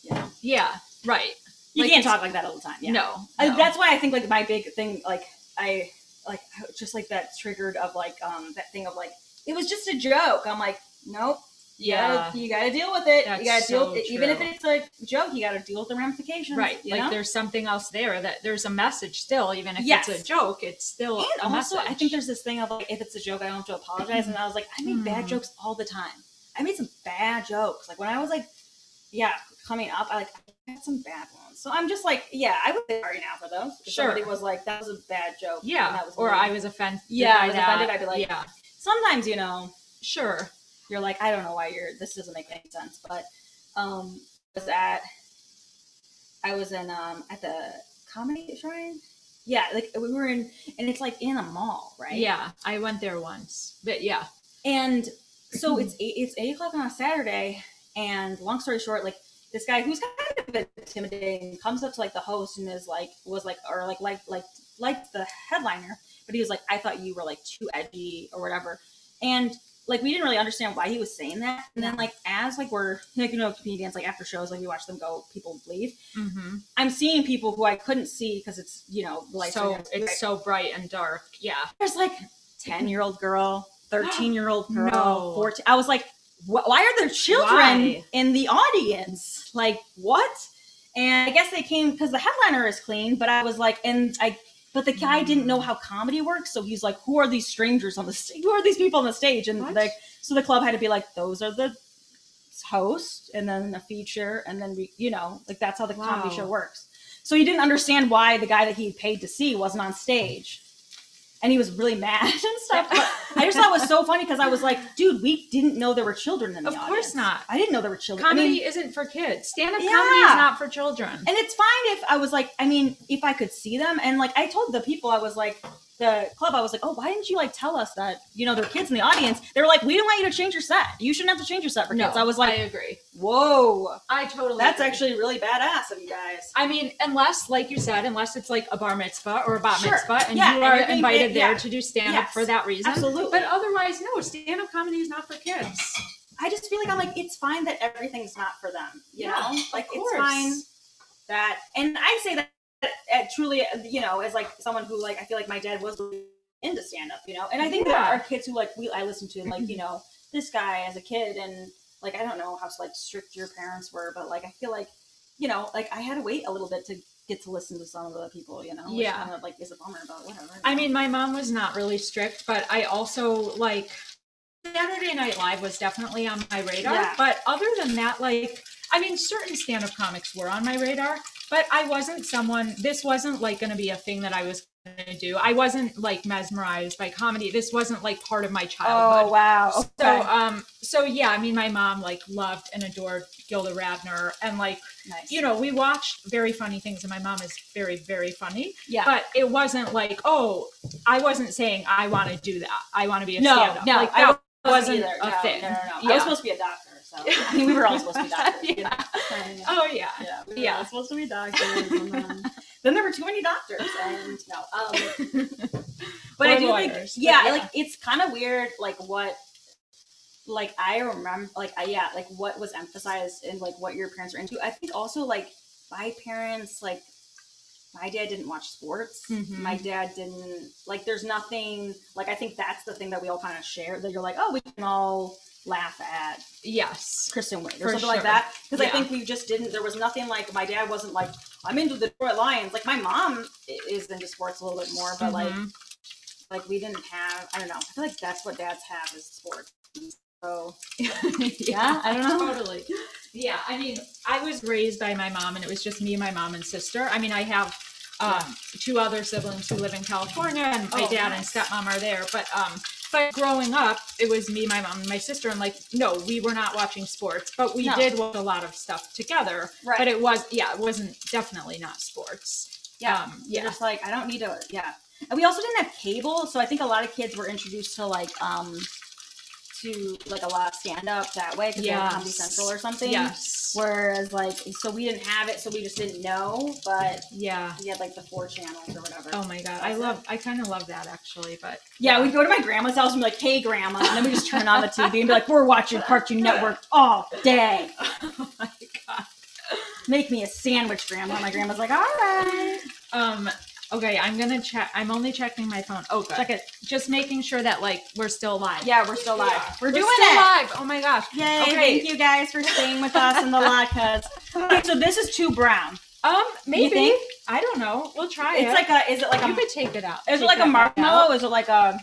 you know. Yeah, right. You like, can't talk like that all the time. Yeah. No. That's why I think like my big thing, like I like just like that triggered of like that thing of like it was just a joke. I'm like, nope. Yeah. You gotta deal with it. That's you gotta deal with it. True. Even if it's a joke, you gotta deal with the ramifications. Right. You like know? There's something else there that there's a message still, even if it's a joke, it's still and a also message. I think there's this thing of like if it's a joke, I don't have to apologize. And I was like, I make bad jokes all the time. I made some bad jokes. Like when I was like, coming up, I had some bad ones. So I'm just like, I would be sorry now for those. Sure. Somebody was like, that was a bad joke. Yeah. That was or I was offended. Yeah, I was offended. I'd be like, sometimes, you know, sure. You're like, I don't know why this doesn't make any sense. But I was at the Comedy Shrine. Yeah. Like we were in, and it's like in a mall, right? Yeah. I went there once, but yeah. And so it's 8 o'clock on a Saturday. And long story short, like this guy who's kind of intimidating comes up to like the host and is like, was like the headliner, but he was like, I thought you were like too edgy or whatever. And like, we didn't really understand why he was saying that. And then like, as like we're like, you know, comedians, like after shows, like we watch them go, people leave. I'm seeing people who I couldn't see cause it's, you know, like, so it's so bright and dark. Yeah. There's like 10-year-old girl, 13-year-old girl, 14. I was like, why are there children in the audience? Like what? And I guess they came because the headliner is clean, but I was like, but the guy didn't know how comedy works. So he's like, who are these strangers on the stage? Who are these people on the stage? And like, so the club had to be like, those are the host and then a feature. And then we, you know, like that's how the comedy show works. So he didn't understand why the guy that he paid to see wasn't on stage. and he was really mad and stuff. But I just thought it was so funny because I was like, dude, we didn't know there were children in the audience. Of course not. I didn't know there were children. Comedy isn't for kids. Stand-up comedy is not for children. And it's fine if I was like, I mean, if I could see them. And like, I told the people, I was like, the club, I was like, oh, why didn't you like tell us that, you know, there are kids in the audience? They were like, we didn't want you to change your set. You shouldn't have to change your set for kids. I was like, I agree. Whoa. I totally agree. Actually really badass of you guys. I mean, unless, like you said, unless it's like a bar mitzvah or a bat mitzvah and you are invited there to do stand-up for that reason. Absolutely. But otherwise, no, stand-up comedy is not for kids. I just feel like I'm like, it's fine that everything's not for them, you know? Like, it's fine that, and I say that truly, you know, as like someone who like, I feel like my dad was into stand-up, you know, and I think there are kids who like, I listened to like, you know, this guy as a kid, and like, I don't know how like strict your parents were, but like, I feel like, you know, like I had to wait a little bit to get to listen to some of the people, you know, which kind of like is a bummer, but whatever. I mean, my mom was not really strict, but I also like Saturday Night Live was definitely on my radar, but other than that, like, I mean, certain stand-up comics were on my radar, but I wasn't someone, this wasn't like going to be a thing that I was going to do. I wasn't like mesmerized by comedy. This wasn't like part of my childhood. Oh, wow. Okay. So yeah, I mean, my mom like loved and adored Gilda Radner and like, you know, we watched very funny things and my mom is very, very funny. Yeah. But it wasn't like, oh, I wasn't saying I want to do that. I want to be a stand-up. No, like, that wasn't either. a thing. No. I was supposed to be a doctor. So, I mean, we were all supposed to be doctors. We were all supposed to be doctors. And then there were too many doctors, and but I do lawyers, think, like it's kind of weird, like what, like I remember, like like what was emphasized and like what your parents were into. I think also like my parents, like my dad didn't watch sports. Mm-hmm. My dad didn't like. There's nothing like. I think that's the thing that we all kind of share. That you're like, oh, we can all laugh at Kristen Wiig or something like that, because I think we just didn't, there was nothing like, my dad wasn't like, I'm into the Detroit Lions, like my mom is into sports a little bit more, but like we didn't have, I don't know, I feel like that's what dads have is sports, so I don't know. Totally. I mean, I was raised by my mom and it was just me, my mom and sister. I mean, I have two other siblings who live in California and my dad and stepmom are there, but growing up, it was me, my mom, and my sister. And like, no, we were not watching sports, but we did watch a lot of stuff together. Right. But it was, it wasn't, definitely not sports. Yeah. Just like, I don't need to, And we also didn't have cable. So I think a lot of kids were introduced to like a lot of stand up that way. Because they were Comedy Central or something. Yes. Whereas like, so we didn't have it. So we just didn't know. But we had like the 4 channels or whatever. Oh my God. I kind of love that actually. But we'd go to my grandma's house and be like, hey grandma. And then we just turn on the TV and be like, we're watching Cartoon Network all day. Oh my God. Make me a sandwich, grandma. My grandma's like, all right. Okay, I'm going to check. I'm only checking my phone. Oh, good. Check it. Just making sure that, like, we're still live. Yeah, we're still live. Yeah. We're doing still it. Live. Oh, my gosh. Yay. Okay. Thank you guys for staying with us in the live cuz. Okay, so this is too brown. Maybe. You think? I don't know. We'll try it. It's like a, is it like you a. You could take it out. Is it like a marshmallow? Is it like a.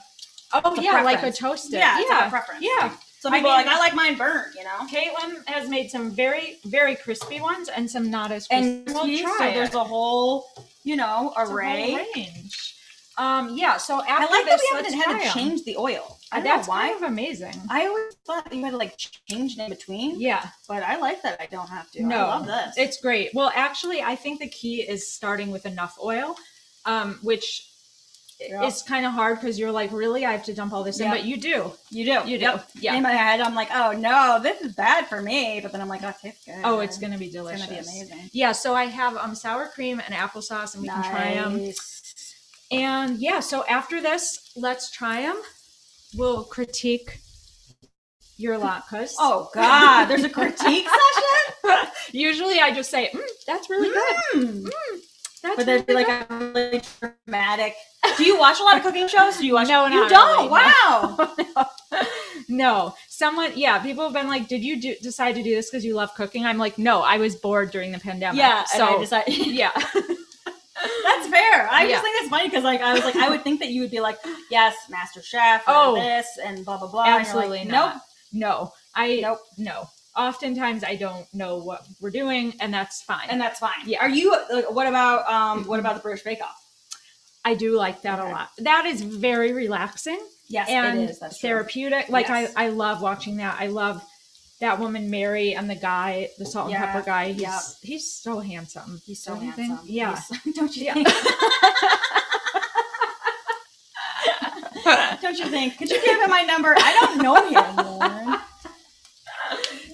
Oh, yeah, a like a toasted. Yeah, it's like a preference. Yeah. Some people are like, I like mine burnt, you know? Caitlin has made some very, very crispy ones and some not as crispy. And we'll try so it. There's a whole, you know, array. Range. Yeah, so after I like this, that we haven't had to change the oil. I don't know why. That's kind of amazing. I always thought you had to, like, change in between. Yeah. But I like that I don't have to. No. I love this. It's great. Well, actually, I think the key is starting with enough oil, which... It's kind of hard because you're like, really, I have to dump all this in, but you do. Yeah. In my head, I'm like, oh no, this is bad for me. But then I'm like, oh, it's good. Oh, it's gonna be delicious. It's gonna be amazing. Yeah. So I have sour cream and applesauce, and we can try them. And yeah, so after this, let's try them. We'll critique your latkes. Oh God, there's a critique session. Usually, I just say, that's really good. That's but there'd be like a really dramatic. Do you watch a lot of cooking shows? Do you watch? No, you don't. Really, wow. No. Someone, people have been like, "Did you decide to do this because you love cooking?" I'm like, "No, I was bored during the pandemic." Yeah, so and I decided. Yeah, that's fair. I just think it's funny because, like, I was like, I would think that you would be like, "Yes, Master Chef, this and blah blah blah." Absolutely and you're like, nope. Oftentimes I don't know what we're doing, and that's fine. Yeah. Are you? Like, what about the British Bake Off? I do like that a lot. That is very relaxing. Yes, and it is. That's therapeutic. True. Like I love watching that. I love that woman, Mary, and the guy, the salt and pepper guy. He's so handsome. He's so handsome. Yeah. Don't you think? Don't you think? Could you give him my number? I don't know him, Lauren.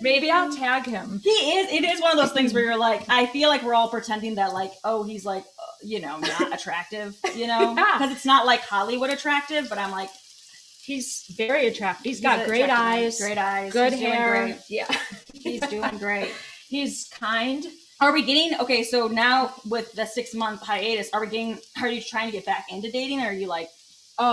Maybe I'll tag him. He is. It is one of those things where you're like, I feel like we're all pretending that like, oh, he's like, you know, not attractive, you know, because it's not like Hollywood attractive, but I'm like, he's very attractive. He's got great eyes, good hair. Yeah, he's doing great. He's kind. Are we getting, okay, so now with the 6-month hiatus, are you trying to get back into dating, or are you like, you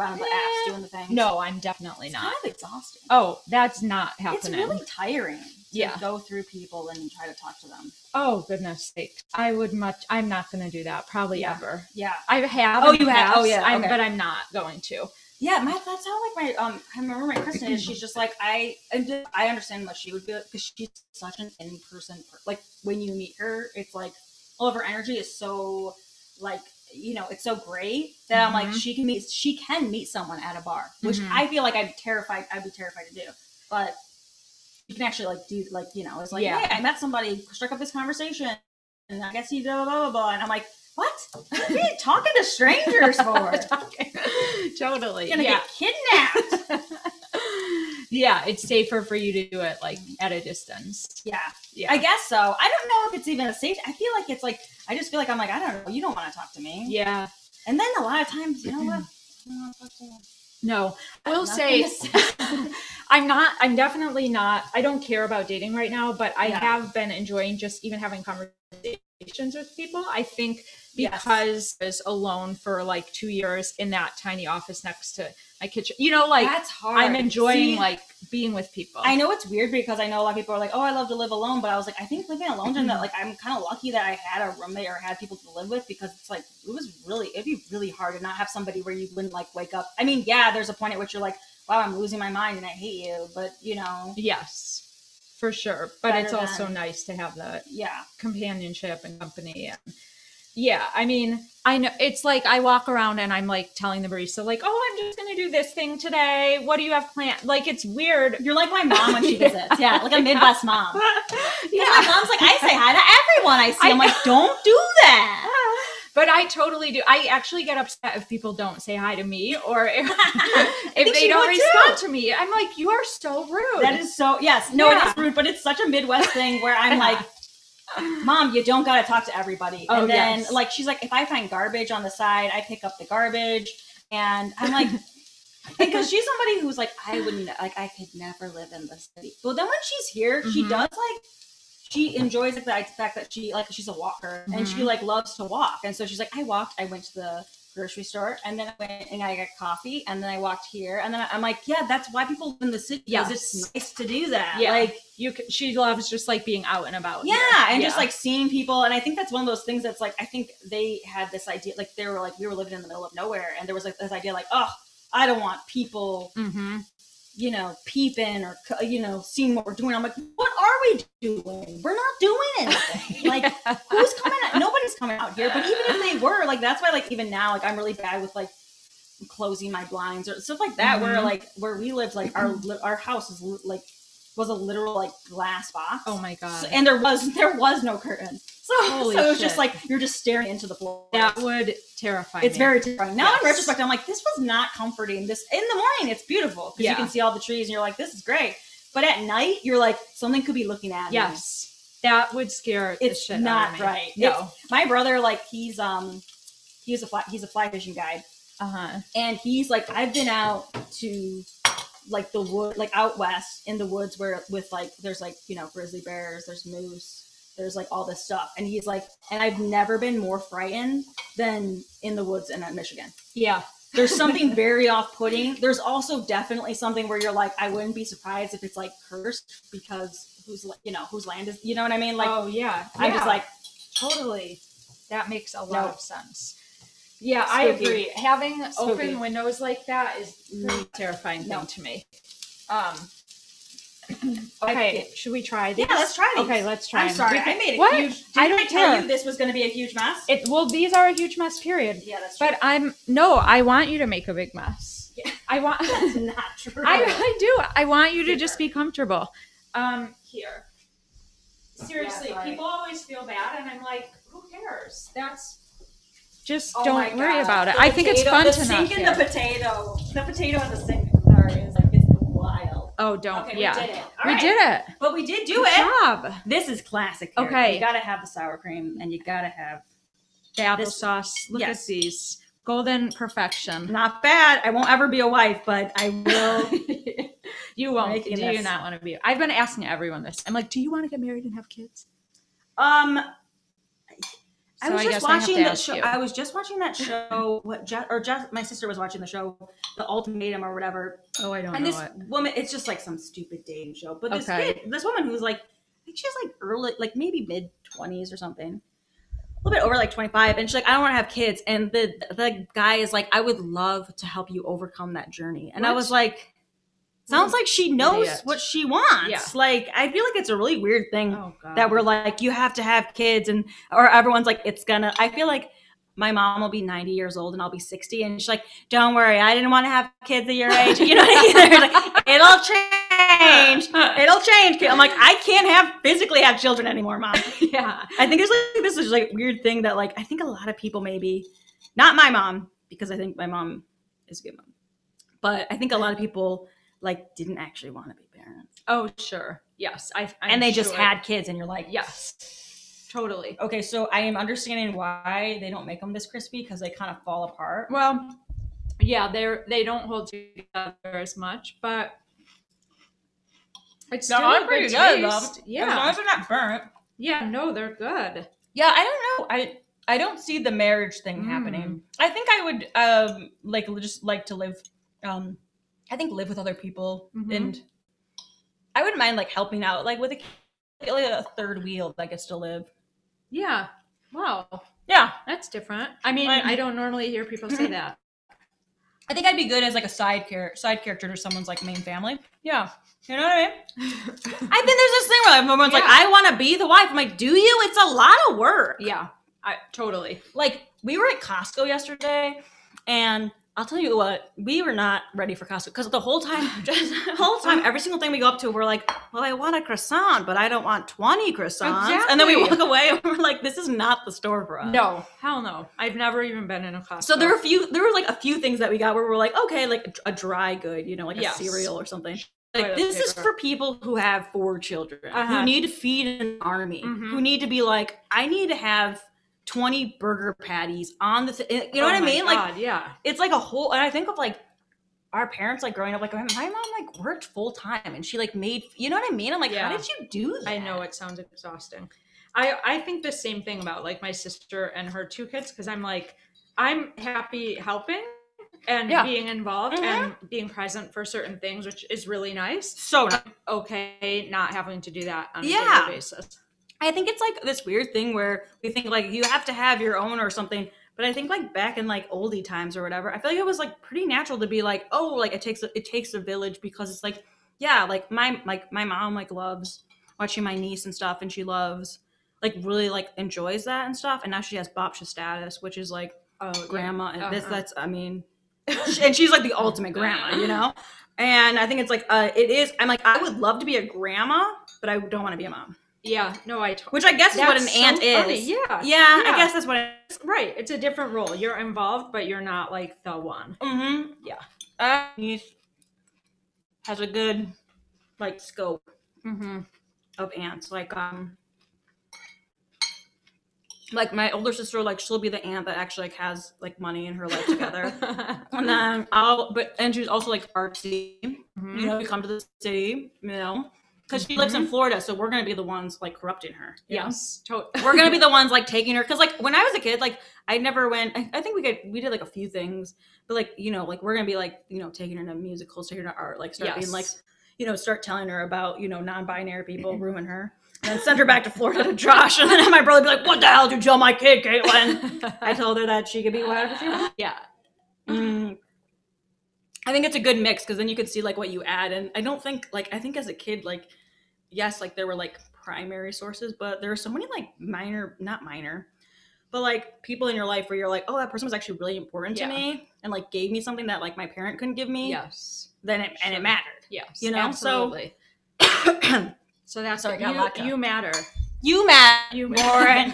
out of the apps doing the thing? No, I'm definitely not. It's kind of exhausting. Oh, that's not happening. It's really tiring to go through people and try to talk to them. Oh, goodness sakes. I'm not going to do that probably ever. Yeah. I have. Oh, you have? Oh, yeah. Okay. But I'm not going to. Yeah, that's how like my I remember my Kristen is. She's just like I understand what she would be like, because she's such an in-person like when you meet her, it's like all of her energy is so like, you know, it's so great that I'm like she can meet someone at a bar, which I feel like I'd be terrified to do, but you can actually like do like, you know, it's like hey, I met somebody, struck up this conversation, and I guess he blah blah blah, blah. And I'm like, what? What are you talking to strangers for? Totally. You're gonna get kidnapped. Yeah, it's safer for you to do it like at a distance. Yeah. I guess so. I don't know if it's even a safe. I feel like it's like, I just feel like I'm like, I don't know. You don't want to talk to me. Yeah. And then a lot of times, you know what? I don't want to talk to you. No, I will say I'm definitely not, I don't care about dating right now, but I have been enjoying just even having conversations with people. I think because I was alone for like 2 years in that tiny office next to my kitchen, you know, like that's hard. I'm enjoying like being with people. I know it's weird because I know a lot of people are like, oh, I love to live alone. But I was like, I think living alone and that like, I'm kind of lucky that I had a roommate or had people to live with, because it's like, it'd be really hard to not have somebody where you wouldn't like wake up. I mean, yeah, there's a point at which you're like, wow, I'm losing my mind and I hate you, but you know. Yes, for sure. But it's also nice to have that companionship and company. And yeah, I mean, I know it's like I walk around and I'm like telling the barista, like, oh, I'm just going to do this thing today. What do you have planned? Like, it's weird. You're like my mom when she visits. Yeah, like a Midwest mom. Yeah, my mom's like, I say hi to everyone I see. I'm like, don't do that. But I totally do. I actually get upset if people don't say hi to me, or if they don't respond to me. I'm like, you are so rude. That is so, yes. No, it is rude, but it's such a Midwest thing where I'm like, Mom, you don't got to talk to everybody. Oh, and then like, she's like, if I find garbage on the side, I pick up the garbage. And I'm like, because she's somebody who's like, I could never live in this city. Well, then when she's here, she does like, she enjoys it, the fact that she like, she's a walker and she like loves to walk. And so she's like, I walked, I went to the grocery store, and then I went and I got coffee, and then I walked here, and then I'm like, that's why people live in the city, because it's nice to do that. Yeah. Like she loves just like being out and about. And just like seeing people. And I think that's one of those things that's like, I think they had this idea, like they were like, we were living in the middle of nowhere, and there was like this idea like, oh, I don't want people, you know, peeping or, you know, seeing what we're doing. I'm like, what are we doing? We're not doing anything. Like, who's coming out? Nobody's coming out here. But even if they were, like, that's why, like, even now, like, I'm really bad with, like, closing my blinds or stuff like that, where, like, where we lived, like, our house is, like, was a literal, like, glass box. Oh, my God. So, and there was no curtain. So it was just, like, you're just staring into the floor. That would terrify me. It's very terrifying. Now, in retrospect, I'm like, this was not comforting. This, in the morning, it's beautiful, because you can see all the trees, and you're like, this is great. But at night, you're like, something could be looking at me. Yes, that would scare the shit out of me. It's not right. No. My brother, like, he's a fly fishing guide. Uh-huh. And he's like, I've been out to... like the wood, like out west in the woods where with like, there's like, you know, grizzly bears, there's moose, there's like all this stuff. And he's like, and I've never been more frightened than in the woods in Michigan. Yeah. There's something very off-putting. There's also definitely something where you're like, I wouldn't be surprised if it's like cursed, because whose land is, you know what I mean? Like, oh yeah. I'm just like, totally. That makes a lot of sense. Yeah, spooky. I agree. Having spooky. Open windows like that is really terrifying thing to me. Okay, should we try these? Yeah, let's try these. Okay, let's try them. I'm sorry, I made a huge... Didn't I tell you this was going to be a huge mess? Well, these are a huge mess, period. Yeah, that's true. But I want you to make a big mess. Yeah. That's not true. I do. I want you to just be comfortable. Here. Seriously, people always feel bad, and I'm like, who cares? That's... Just don't worry about it. I think it's fun to not care. The potato in the sink. Sorry, it's like, it's wild. Oh, don't. Okay, yeah. We did it. All right. But we did do it. Good job. This is classic. Here. Okay. You got to have the sour cream, and you got to have the applesauce. Look at these. Golden perfection. Not bad. I won't ever be a wife, but I will. You won't. Do you not want to be? I've been asking everyone this. I'm like, do you want to get married and have kids? So I was just watching that show. My sister was watching the show, The Ultimatum or whatever. Oh, I don't know. And this woman, it's just like some stupid dating show. But this kid, this woman who's like, I think she's like early, like maybe mid 20s or something, a little bit over like 25, and she's like, I don't want to have kids. And the guy is like, I would love to help you overcome that journey. And I was like, sounds like she knows what she wants. Yeah. Like, I feel like it's a really weird thing that we're like, you have to have kids, or everyone's like, it's gonna. I feel like my mom will be 90 years old and I'll be 60, and she's like, don't worry, I didn't want to have kids at your age. You know what I mean? Like, it'll change. It'll change. I'm like, I can't physically have children anymore, Mom. Yeah. I think it's like this is like weird thing that like I think a lot of people maybe, not my mom, because I think my mom is a good mom, but I think a lot of people like didn't actually want to be parents. Oh, sure. Yes. They just had kids, and you're like, yes, totally. Okay. So I am understanding why they don't make them this crispy, because they kind of fall apart. Well, yeah, they don't hold together as much, but it's still a pretty good taste. Yeah. As long as they're not burnt. Yeah. No, they're good. Yeah. I don't know. I don't see the marriage thing happening. I think I would, like, just like to live, live with other people, and I wouldn't mind like helping out, like with a third wheel that gets to live. Yeah. Wow. Yeah. That's different. I mean, I don't normally hear people say that. I think I'd be good as like a side character to someone's like main family. Yeah. You know what I mean? I think there's this thing where everyone's like, I want to be the wife. I'm like, do you? It's a lot of work. Yeah. Totally. Like, we were at Costco yesterday, and I'll tell you what, we were not ready for Costco, because the whole time, every single thing we go up to, we're like, well, I want a croissant, but I don't want 20 croissants. Exactly. And then we walk away, and we're like, this is not the store for us. No, hell no. I've never even been in a Costco. So there were a few things that we got where we were like, okay, like a dry good, you know, like a cereal or something. Like, this is for people who have 4 children, who need to feed an army, who need to be like, I need to have 20 burger patties on the you know what I mean? God, like, yeah, it's like a whole. And I think of like our parents, like growing up, like my mom like worked full time, and she like made, you know what I mean? I'm like, how did you do that? I know, it sounds exhausting. I think the same thing about like my sister and her 2 kids, because I'm like, I'm happy helping and being involved and being present for certain things, which is really nice. So okay, not having to do that on a daily basis. I think it's like this weird thing where we think like you have to have your own or something, but I think like back in like oldie times or whatever, I feel like it was like pretty natural to be like, oh, like it takes a village, because it's like, yeah, like my mom like loves watching my niece and stuff, and she loves like really like enjoys that and stuff, and now she has babsha status, which is like grandma and that's I mean, and she's like the ultimate grandma, you know. And I think it's like I'm like, I would love to be a grandma, but I don't want to be a mom. Yeah, no, which I guess is what an aunt is. Yeah, I guess that's what it is. Right, it's a different role. You're involved, but you're not like the one. Mm-hmm. Yeah. Has a good like scope of aunts. Like my older sister, like she'll be the aunt that actually like has like money and her life together. And then and she's also like artsy. You know, we come to the city, you know. Because she lives in Florida, so we're going to be the ones, like, corrupting her. Yes. Totally. We're going to be the ones, like, taking her. Because, like, when I was a kid, like, I never went – I think we did, like, a few things. But, like, you know, like, we're going to be, like, you know, taking her to musicals, taking her to art. Like, start being, like, you know, start telling her about, you know, non-binary people ruin her. And then send her back to Florida to Josh. And then my brother would be like, what the hell did you tell my kid, Caitlin? I told her that she could be whatever she wants. Yeah. I think it's a good mix, because then you could see like what you add. And I don't think, like, I think as a kid, like, yes, like there were like primary sources, but there are so many like minor, not minor, but like people in your life where you're like, oh, that person was actually really important to me and like gave me something that like my parent couldn't give me. Yes. Then it, and it mattered. Yes. You know? Absolutely. So, so that's what you matter. You matter. You Lauren.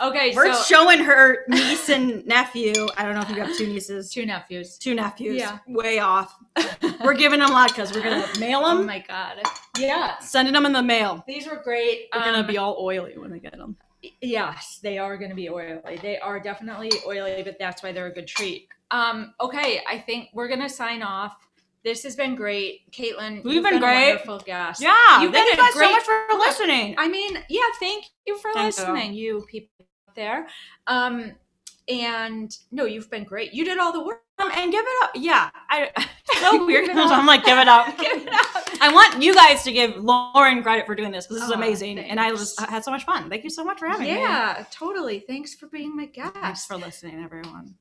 Okay, we're showing her niece and nephew. I don't know if you have two nieces. Two nephews. Yeah. Way off. We're giving them latkes. We're going to mail them. Oh, my God. Yeah. Sending them in the mail. These were great. They're going to be all oily when they get them. Yes, they are going to be oily. They are definitely oily, but that's why they're a good treat. Okay, I think we're going to sign off. This has been great. Caitlin, you've been great. A wonderful guest. Yeah. Thank you guys so much for listening. I mean, yeah, thank you for listening, you people out there. And no, you've been great. You did all the work. And give it up. Yeah. It's so weird because I'm like, give it up. Give it up. I want you guys to give Lauren credit for doing this, because this is amazing. Thanks. And I just had so much fun. Thank you so much for having me. Yeah, totally. Thanks for being my guest. Thanks for listening, everyone.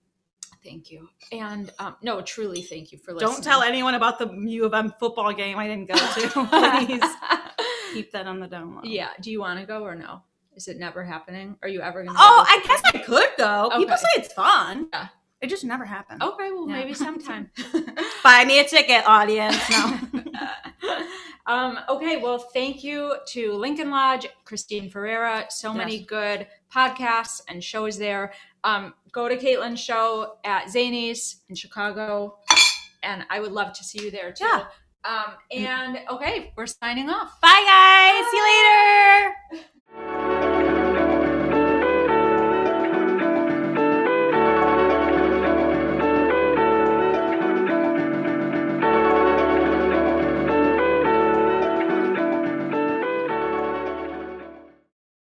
Thank you. And no, truly thank you for listening. Don't tell anyone about the U of M football game I didn't go to. Please keep that on the down low. Yeah. Do you want to go or no? Is it never happening? Are you ever going to I guess I could go. Okay. People say it's fun. Yeah. It just never happened. Okay. Well, maybe sometime. Buy me a ticket, audience. No. Okay. Well, thank you to Lincoln Lodge, Christine Ferreira. So many good podcasts and shows there. Go to Caitlin's show at Zany's in Chicago, and I would love to see you there too. Yeah. And okay, we're signing off. Bye, guys. Bye. See you later.